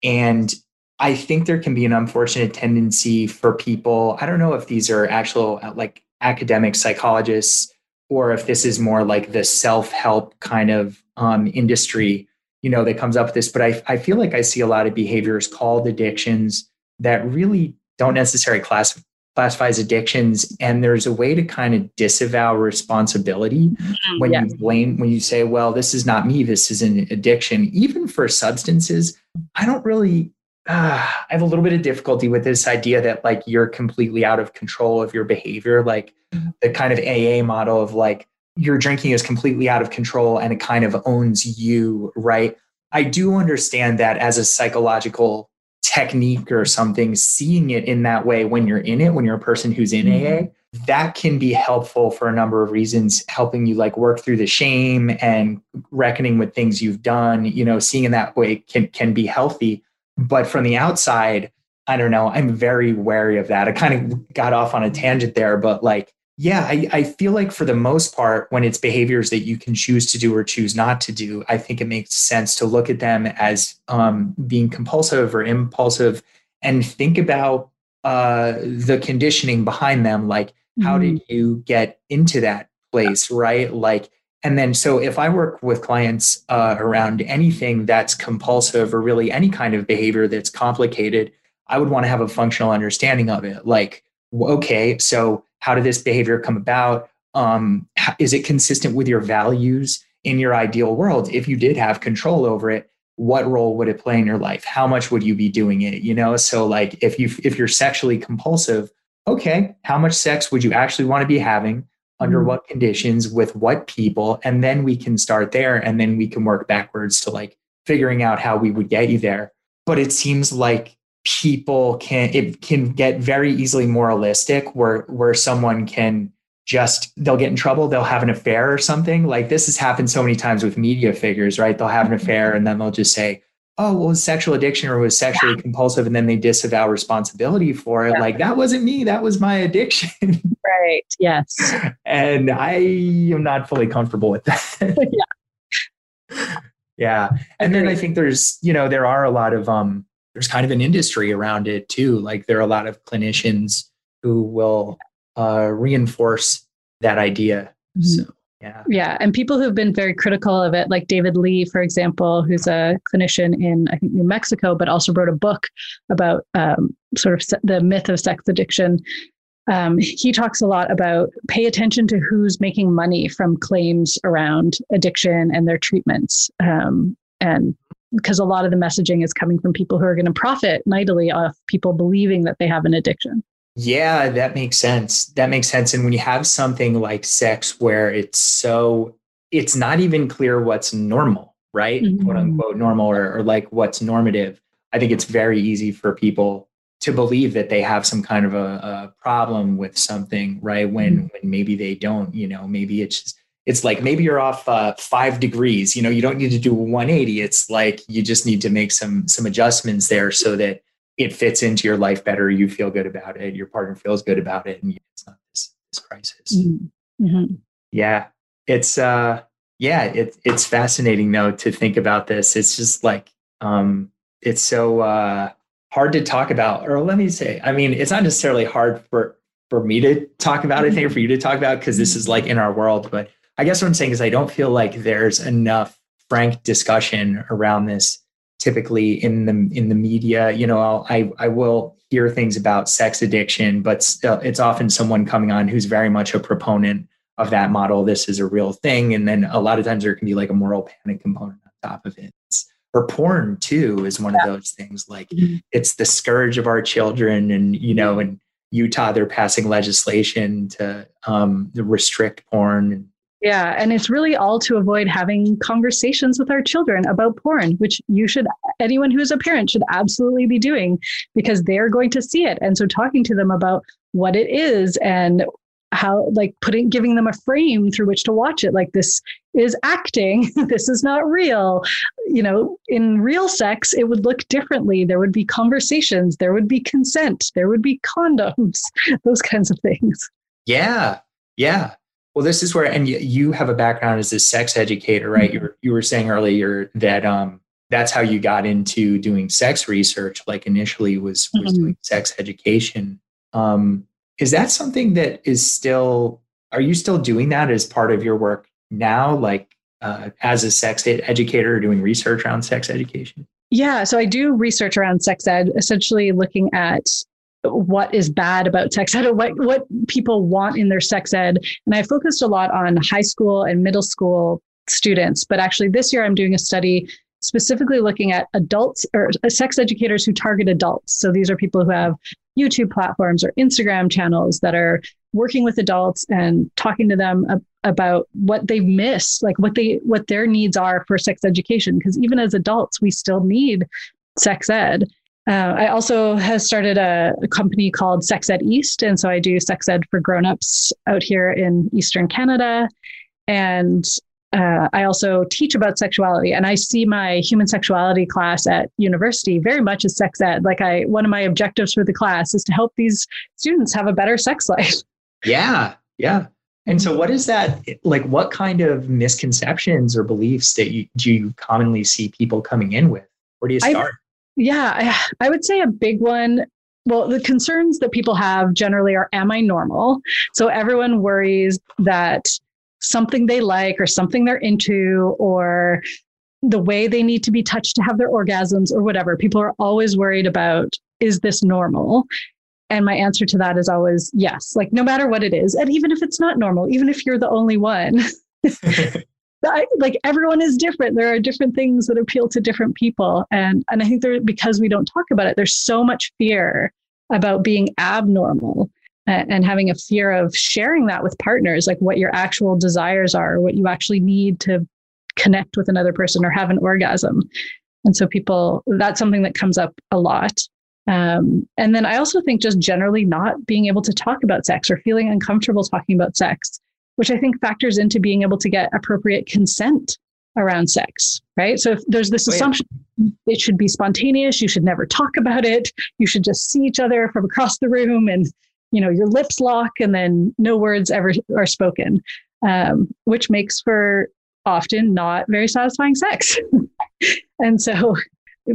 And I think there can be an unfortunate tendency for people. I don't know if these are actual like academic psychologists or if this is more like the self-help kind of industry, you know, that comes up with this, but I feel like I see a lot of behaviors called addictions that really don't necessarily classify as addictions. And there's a way to kind of disavow responsibility when you blame, when you say, well, this is not me, this is an addiction. Even for substances, I don't really, I have a little bit of difficulty with this idea that like you're completely out of control of your behavior. Like the kind of AA model of like, your drinking is completely out of control and it kind of owns you, right? I do understand that as a psychological technique or something, seeing it in that way when you're in it, when you're a person who's in AA, that can be helpful for a number of reasons, helping you like work through the shame and reckoning with things you've done, you know, seeing in that way can be healthy. But from the outside, I don't know, I'm very wary of that. I kind of got off on a tangent there, but like, yeah, I feel like for the most part, when it's behaviors that you can choose to do or choose not to do, I think it makes sense to look at them as being compulsive or impulsive and think about the conditioning behind them. Like, how did you get into that place, right? Like, and then, so if I work with clients around anything that's compulsive or really any kind of behavior that's complicated, I would want to have a functional understanding of it. Like, okay, so how did this behavior come about? Is it consistent with your values in your ideal world? If you did have control over it, what role would it play in your life? How much would you be doing it? You know, so like if you're sexually compulsive, okay, how much sex would you actually want to be having? Under what conditions, with what people? And then we can start there, and then we can work backwards to like figuring out how we would get you there. But it seems like people can, it can get very easily moralistic where someone can just, they'll get in trouble. They'll have an affair or something. Like this has happened so many times with media figures, right? They'll have an affair and then they'll just say, oh, well, it was sexual addiction or it was sexually compulsive. And then they disavow responsibility for it. Yeah. Like that wasn't me. That was my addiction. Right. Yes. And I am not fully comfortable with that. Yeah. Yeah. And then I think there's, you know, there are a lot of, there's kind of an industry around it too. Like there are a lot of clinicians who will reinforce that idea. Mm-hmm. So, yeah. Yeah. And people who've been very critical of it, like David Lee, for example, who's a clinician in, I think, New Mexico, but also wrote a book about sort of the myth of sex addiction. He talks a lot about pay attention to who's making money from claims around addiction and their treatments. And because a lot of the messaging is coming from people who are going to profit mightily off people believing that they have an addiction. Yeah, that makes sense. That makes sense. And when you have something like sex where it's so, it's not even clear what's normal, right? Mm-hmm. Quote unquote normal or like what's normative. I think it's very easy for people to believe that they have some kind of a problem with something, right? When maybe they don't, you know, maybe it's just, it's like, maybe you're off 5 degrees, you know, you don't need to do 180. It's like, you just need to make some adjustments there so that it fits into your life better. You feel good about it. Your partner feels good about it. And it's not this crisis. Mm-hmm. Yeah. It's, it's fascinating though, to think about this. It's just like, it's so, hard to talk about, or let me say, I mean, it's not necessarily hard for me to talk about, I think, or for you to talk about, because this is like in our world, but I guess what I'm saying is I don't feel like there's enough frank discussion around this typically in the media. You know, I will hear things about sex addiction, but still, it's often someone coming on who's very much a proponent of that model. This is a real thing. And then a lot of times there can be like a moral panic component on top of it. Or porn too is one of those things, like it's the scourge of our children. And, you know, in Utah, they're passing legislation to restrict porn. Yeah. And it's really all to avoid having conversations with our children about porn, which anyone who's a parent should absolutely be doing, because they're going to see it. And so talking to them about what it is and how, like giving them a frame through which to watch it. Like, this is acting. This is not real. You know, in real sex, it would look differently. There would be conversations. There would be consent. There would be condoms, those kinds of things. Yeah. Yeah. Well, this is where, and you have a background as a sex educator, right? Mm-hmm. You were saying earlier that, that's how you got into doing sex research. Like initially was doing sex education. Is that something that is still, are you still doing that as part of your work now, like as a sex educator doing research around sex education? Yeah, so I do research around sex ed, essentially looking at what is bad about sex ed, what people want in their sex ed. And I focused a lot on high school and middle school students, but actually this year I'm doing a study specifically looking at adults or sex educators who target adults. So these are people who have YouTube platforms or Instagram channels that are working with adults and talking to them about what they've missed, like what their needs are for sex education. Because even as adults, we still need sex ed. I also have started a company called Sex Ed East. And so I do sex ed for grownups out here in Eastern Canada. And I also teach about sexuality, and I see my human sexuality class at university very much as sex ed. Like one of my objectives for the class is to help these students have a better sex life. Yeah. Yeah. And so what is that? Like, what kind of misconceptions or beliefs that do you commonly see people coming in with? Where do you start? I would say a big one. Well, the concerns that people have generally are, am I normal? So everyone worries that something they like or something they're into or the way they need to be touched to have their orgasms or whatever. People are always worried about, is this normal? And my answer to that is always yes, like no matter what it is. And even if it's not normal, even if you're the only one, like everyone is different. There are different things that appeal to different people. And I think because we don't talk about it, there's so much fear about being abnormal. And having a fear of sharing that with partners, like what your actual desires are, what you actually need to connect with another person or have an orgasm. And so that's something that comes up a lot. And then I also think just generally not being able to talk about sex or feeling uncomfortable talking about sex, which I think factors into being able to get appropriate consent around sex, right? So if there's this assumption it should be spontaneous, you should never talk about it, you should just see each other from across the room and, you know, your lips lock and then no words ever are spoken, which makes for often not very satisfying sex. And so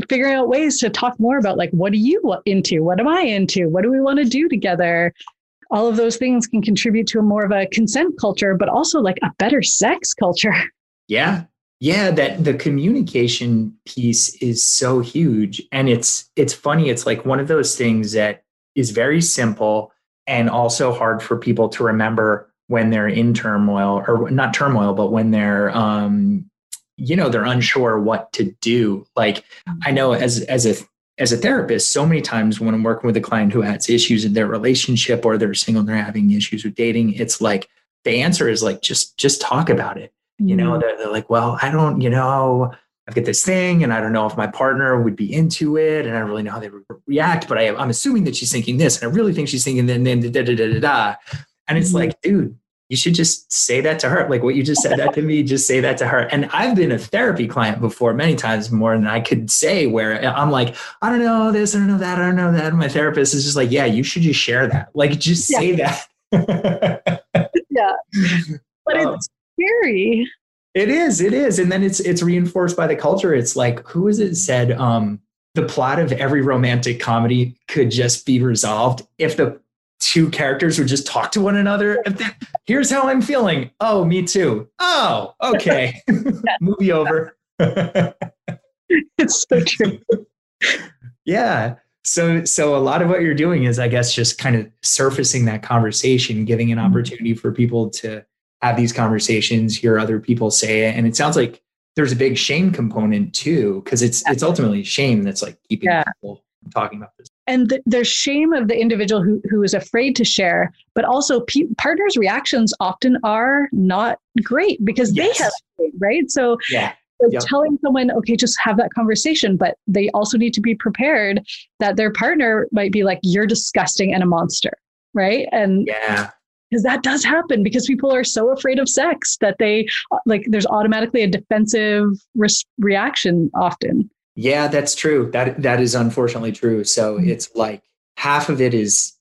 figuring out ways to talk more about like, what are you into? What am I into? What do we want to do together? All of those things can contribute to a more of a consent culture, but also like a better sex culture. Yeah. Yeah, that the communication piece is so huge. And it's funny. It's like one of those things that is very simple and also hard for people to remember when they're in turmoil, or not turmoil, but when they're, you know, they're unsure what to do. Like I know as a therapist, so many times when I'm working with a client who has issues in their relationship or they're single and they're having issues with dating, it's like the answer is like, just talk about it. You know, they're like, well, I don't, you know, I've got this thing and I don't know if my partner would be into it and I don't really know how they would react, but I'm assuming that she's thinking this and I really think she's thinking then da-da-da-da-da. And it's like, dude, you should just say that to her. Like what you just said that to me, just say that to her. And I've been a therapy client before many times more than I could say, where I'm like, I don't know this, I don't know that, I don't know that. And my therapist is just like, yeah, you should just share that. Like just say that. Yeah. But it's scary. It is. And then it's reinforced by the culture. It's like, who is it said, the plot of every romantic comedy could just be resolved if the two characters would just talk to one another. Here's how I'm feeling. Oh, me too. Oh, okay. Movie over. It's so true. Yeah. So a lot of what you're doing is, I guess, just kind of surfacing that conversation, giving an opportunity for people to have these conversations, hear other people say it. And it sounds like there's a big shame component too, because it's ultimately shame that's like keeping people from talking about this. And there's shame of the individual who is afraid to share, but also partners' reactions often are not great because they have shame, right? So telling someone, okay, just have that conversation, but they also need to be prepared that their partner might be like, you're disgusting and a monster, right? And because that does happen because people are so afraid of sex that they like, there's automatically a defensive reaction often. Yeah, that's true. That is unfortunately true. So it's like half of it is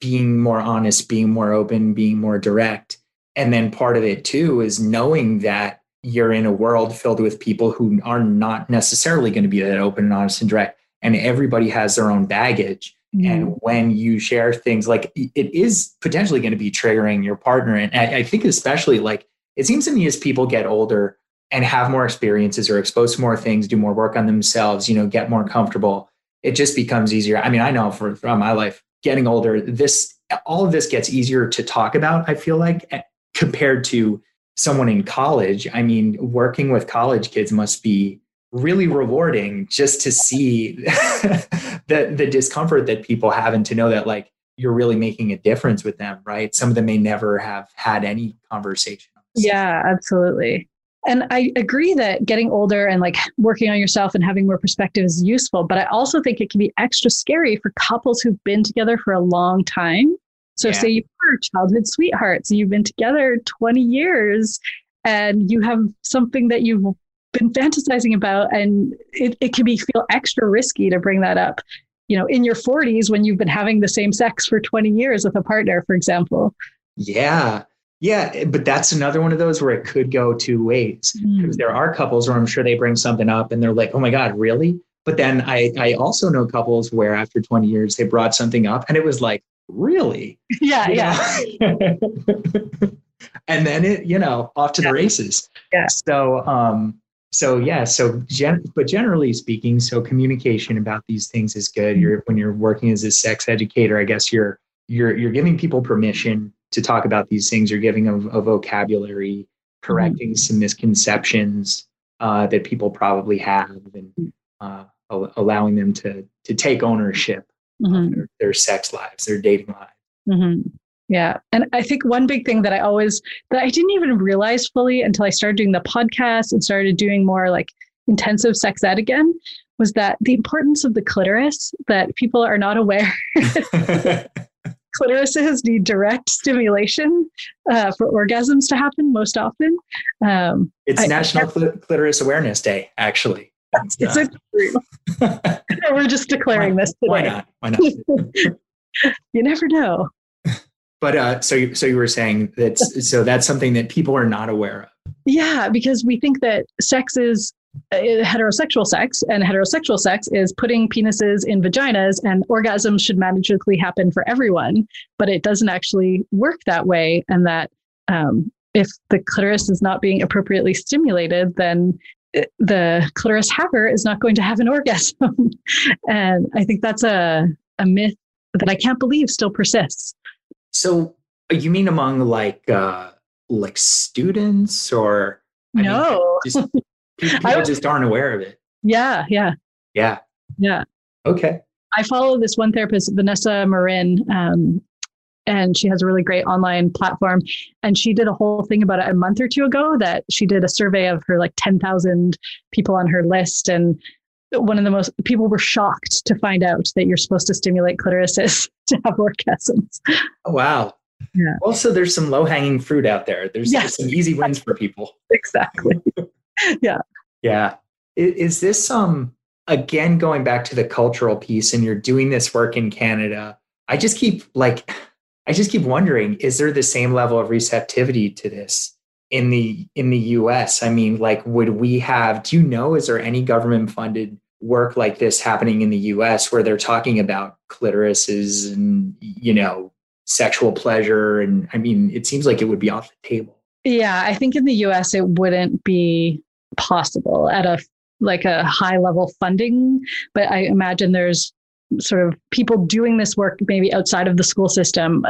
being more honest, being more open, being more direct. And then part of it too is knowing that you're in a world filled with people who are not necessarily going to be that open and honest and direct. And everybody has their own baggage. Mm-hmm. And when you share things, like it is potentially going to be triggering your partner. And I think especially like, it seems to me as people get older and have more experiences or exposed to more things, do more work on themselves, you know, get more comfortable, it just becomes easier. I mean, I know from my life, getting older, all of this gets easier to talk about, I feel like, compared to someone in college. I mean, working with college kids must be really rewarding just to see the discomfort that people have and to know that like, you're really making a difference with them, right? Some of them may never have had any conversation. Yeah, absolutely. And I agree that getting older and like working on yourself and having more perspective is useful, but I also think it can be extra scary for couples who've been together for a long time. So say you were childhood sweethearts and you've been together 20 years and you have something that you've been fantasizing about, and it can be feel extra risky to bring that up, you know, in your 40s when you've been having the same sex for 20 years with a partner, for example. Yeah. Yeah, but that's another one of those where it could go two ways, because there are couples where I'm sure they bring something up and they're like, oh my God, really? But then I also know couples where after 20 years, they brought something up and it was like, really? And then it, you know, off to the races. Yeah. So generally speaking, so communication about these things is good. When you're working as a sex educator, I guess you're giving people permission to talk about these things. You're giving a vocabulary, correcting some misconceptions that people probably have, and allowing them to take ownership of their sex lives, their dating lives. Mm-hmm. Yeah. And I think one big thing that I didn't even realize fully until I started doing the podcast and started doing more like intensive sex ed again, was that the importance of the clitoris, that people are not aware. Clitorises need direct stimulation for orgasms to happen most often. It's National Clitoris Awareness Day, actually. It's We're just declaring this today. Why not? You never know. But so you were saying that that's something that people are not aware of. Yeah, because we think that sex is heterosexual sex, and heterosexual sex is putting penises in vaginas, and orgasm should magically happen for everyone. But it doesn't actually work that way, and that if the clitoris is not being appropriately stimulated, then the clitoris haver is not going to have an orgasm. And I think that's a myth that I can't believe still persists. So you mean among like students or? People just aren't aware of it. Yeah. Okay. I follow this one therapist, Vanessa Marin, and she has a really great online platform. And she did a whole thing about it a month or two ago that she did a survey of her 10,000 people on her list. And one of the most people were shocked to find out that you're supposed to stimulate clitorises to have orgasms. Oh, wow. Yeah. Also, there's some low-hanging fruit out there. There's some easy wins for people. Exactly. Yeah. Is this, again, going back to the cultural piece, and you're doing this work in Canada, I just keep wondering, is there the same level of receptivity to this in the US? I mean, is there any government funded work like this happening in the US where they're talking about clitorises and, sexual pleasure? And I mean, it seems like it would be off the table. Yeah, I think in the US, it wouldn't be possible at a high level funding, but I imagine there's sort of people doing this work maybe outside of the school system,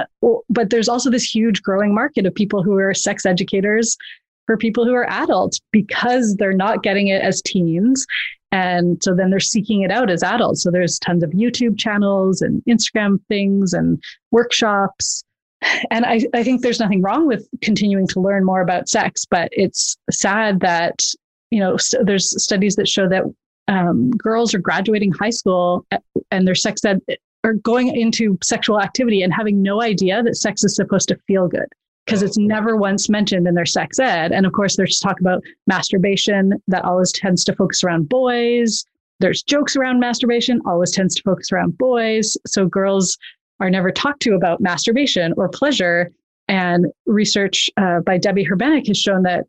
but there's also this huge growing market of people who are sex educators for people who are adults because they're not getting it as teens. And so then they're seeking it out as adults. So there's tons of YouTube channels and Instagram things and workshops. And I think there's nothing wrong with continuing to learn more about sex, but it's sad that, there's studies that show that girls are graduating high school and their sex ed are going into sexual activity and having no idea that sex is supposed to feel good because it's never once mentioned in their sex ed. And of course, there's talk about masturbation that always tends to focus around boys. There's jokes around masturbation, always tends to focus around boys. So girls are never talked to about masturbation or pleasure. And research by Debbie Herbenik has shown that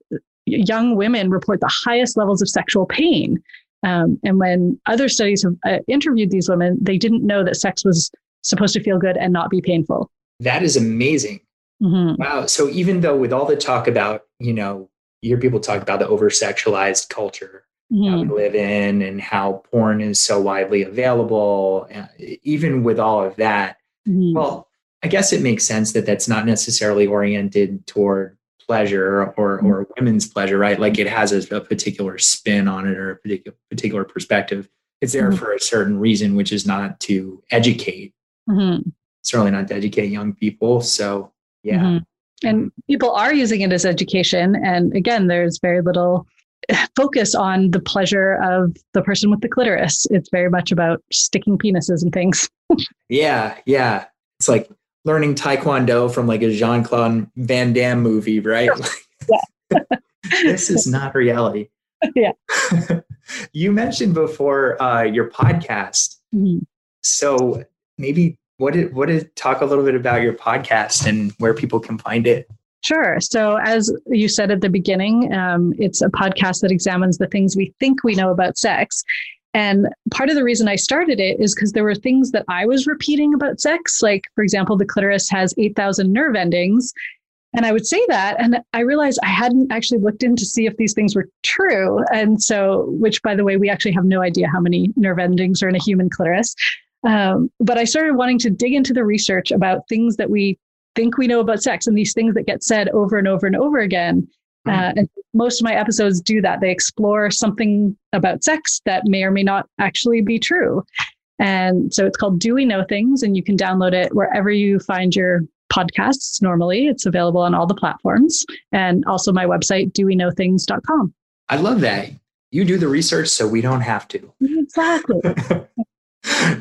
young women report the highest levels of sexual pain. And when other studies have interviewed these women, they didn't know that sex was supposed to feel good and not be painful. That is amazing. Mm-hmm. Wow. So even though with all the talk about, you hear people talk about the over-sexualized culture that we live in and how porn is so widely available, even with all of that, well, I guess it makes sense that that's not necessarily oriented toward pleasure or women's pleasure, right? Like it has a particular spin on it or a particular perspective. It's there for a certain reason, which is not to educate, certainly not to educate young people. So, yeah. Mm-hmm. And people are using it as education. And again, there's very little focus on the pleasure of the person with the clitoris. It's very much about sticking penises and things. Yeah. It's like learning Taekwondo from a Jean-Claude Van Damme movie, right? Yeah. This is not reality. Yeah. You mentioned before your podcast. Mm-hmm. So maybe talk a little bit about your podcast and where people can find it. Sure. So as you said at the beginning, it's a podcast that examines the things we think we know about sex. And part of the reason I started it is because there were things that I was repeating about sex. Like, for example, the clitoris has 8,000 nerve endings. And I would say that, and I realized I hadn't actually looked in to see if these things were true. And so, which, by the way, we actually have no idea how many nerve endings are in a human clitoris. But I started wanting to dig into the research about things that we think we know about sex and these things that get said over and over and over again. And most of my episodes do that. They explore something about sex that may or may not actually be true. And so it's called Do We Know Things? And you can download it wherever you find your podcasts normally. It's available on all the platforms and also my website, doweknowthings.com. I love that. You do the research so we don't have to. Exactly.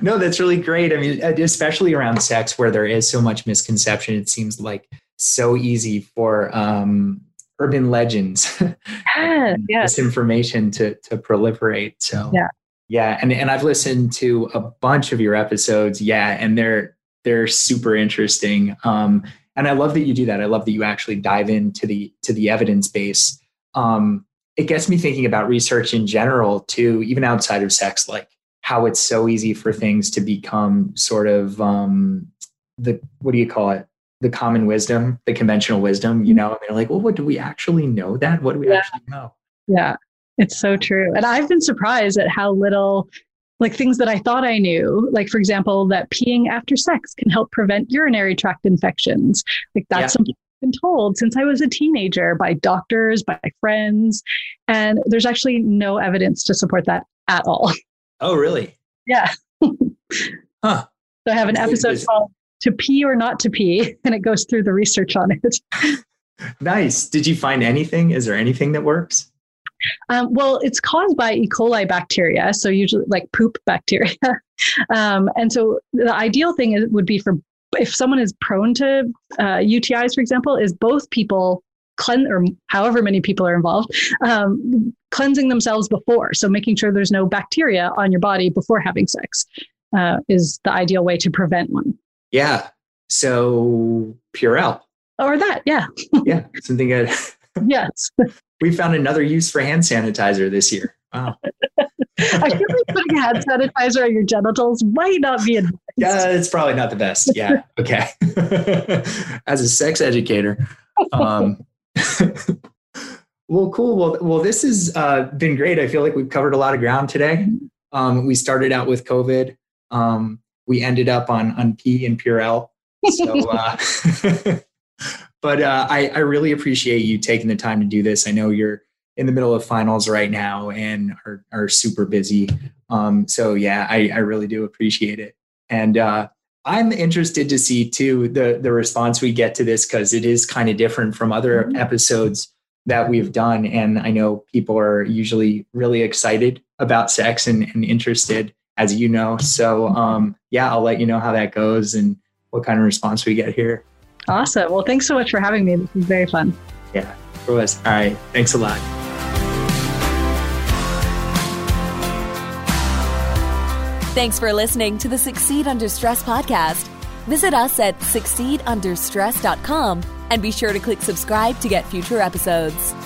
No, that's really great. I mean, especially around sex where there is so much misconception, it seems like so easy for urban legends, yes. Misinformation to proliferate. So yeah. And I've listened to a bunch of your episodes. Yeah. And they're super interesting. And I love that you do that. I love that you actually dive into the evidence base. It gets me thinking about research in general too, even outside of sex, like how it's so easy for things to become sort of the common wisdom, the conventional wisdom, you know, and they're like, well, what do we actually know that? What do we actually know? Yeah, it's so true. And I've been surprised at how little, like things that I thought I knew, like, for example, that peeing after sex can help prevent urinary tract infections. Like that's something I've been told since I was a teenager by doctors, by friends, and there's actually no evidence to support that at all. Oh, really? Yeah. Huh. So I have an episode called To Pee or Not to Pee, and it goes through the research on it. Nice. Did you find anything? Is there anything that works? Well, it's caused by E. coli bacteria, so usually like poop bacteria. And so the ideal thing would be for if someone is prone to UTIs, for example, is both people or however many people are involved, cleansing themselves before. So making sure there's no bacteria on your body before having sex is the ideal way to prevent one. Yeah. So Purell. Or that. Yeah. Yeah. Something good. Yes. We found another use for hand sanitizer this year. Wow. I feel like putting hand sanitizer on your genitals might not be advised. Yeah, it's probably not the best. Yeah. Okay. As a sex educator. Well, cool. Well, this has been great. I feel like we've covered a lot of ground today. We started out with COVID. We ended up on pee and Purell. So, but I really appreciate you taking the time to do this. I know you're in the middle of finals right now and are super busy. So yeah, I really do appreciate it. And I'm interested to see too, the response we get to this, because it is kind of different from other episodes that we've done. And I know people are usually really excited about sex and interested, as you know. So yeah, I'll let you know how that goes and what kind of response we get here. Awesome. Well, thanks so much for having me. This was very fun. Yeah, it was. All right. Thanks a lot. Thanks for listening to the Succeed Under Stress podcast. Visit us at succeedunderstress.com and be sure to click subscribe to get future episodes.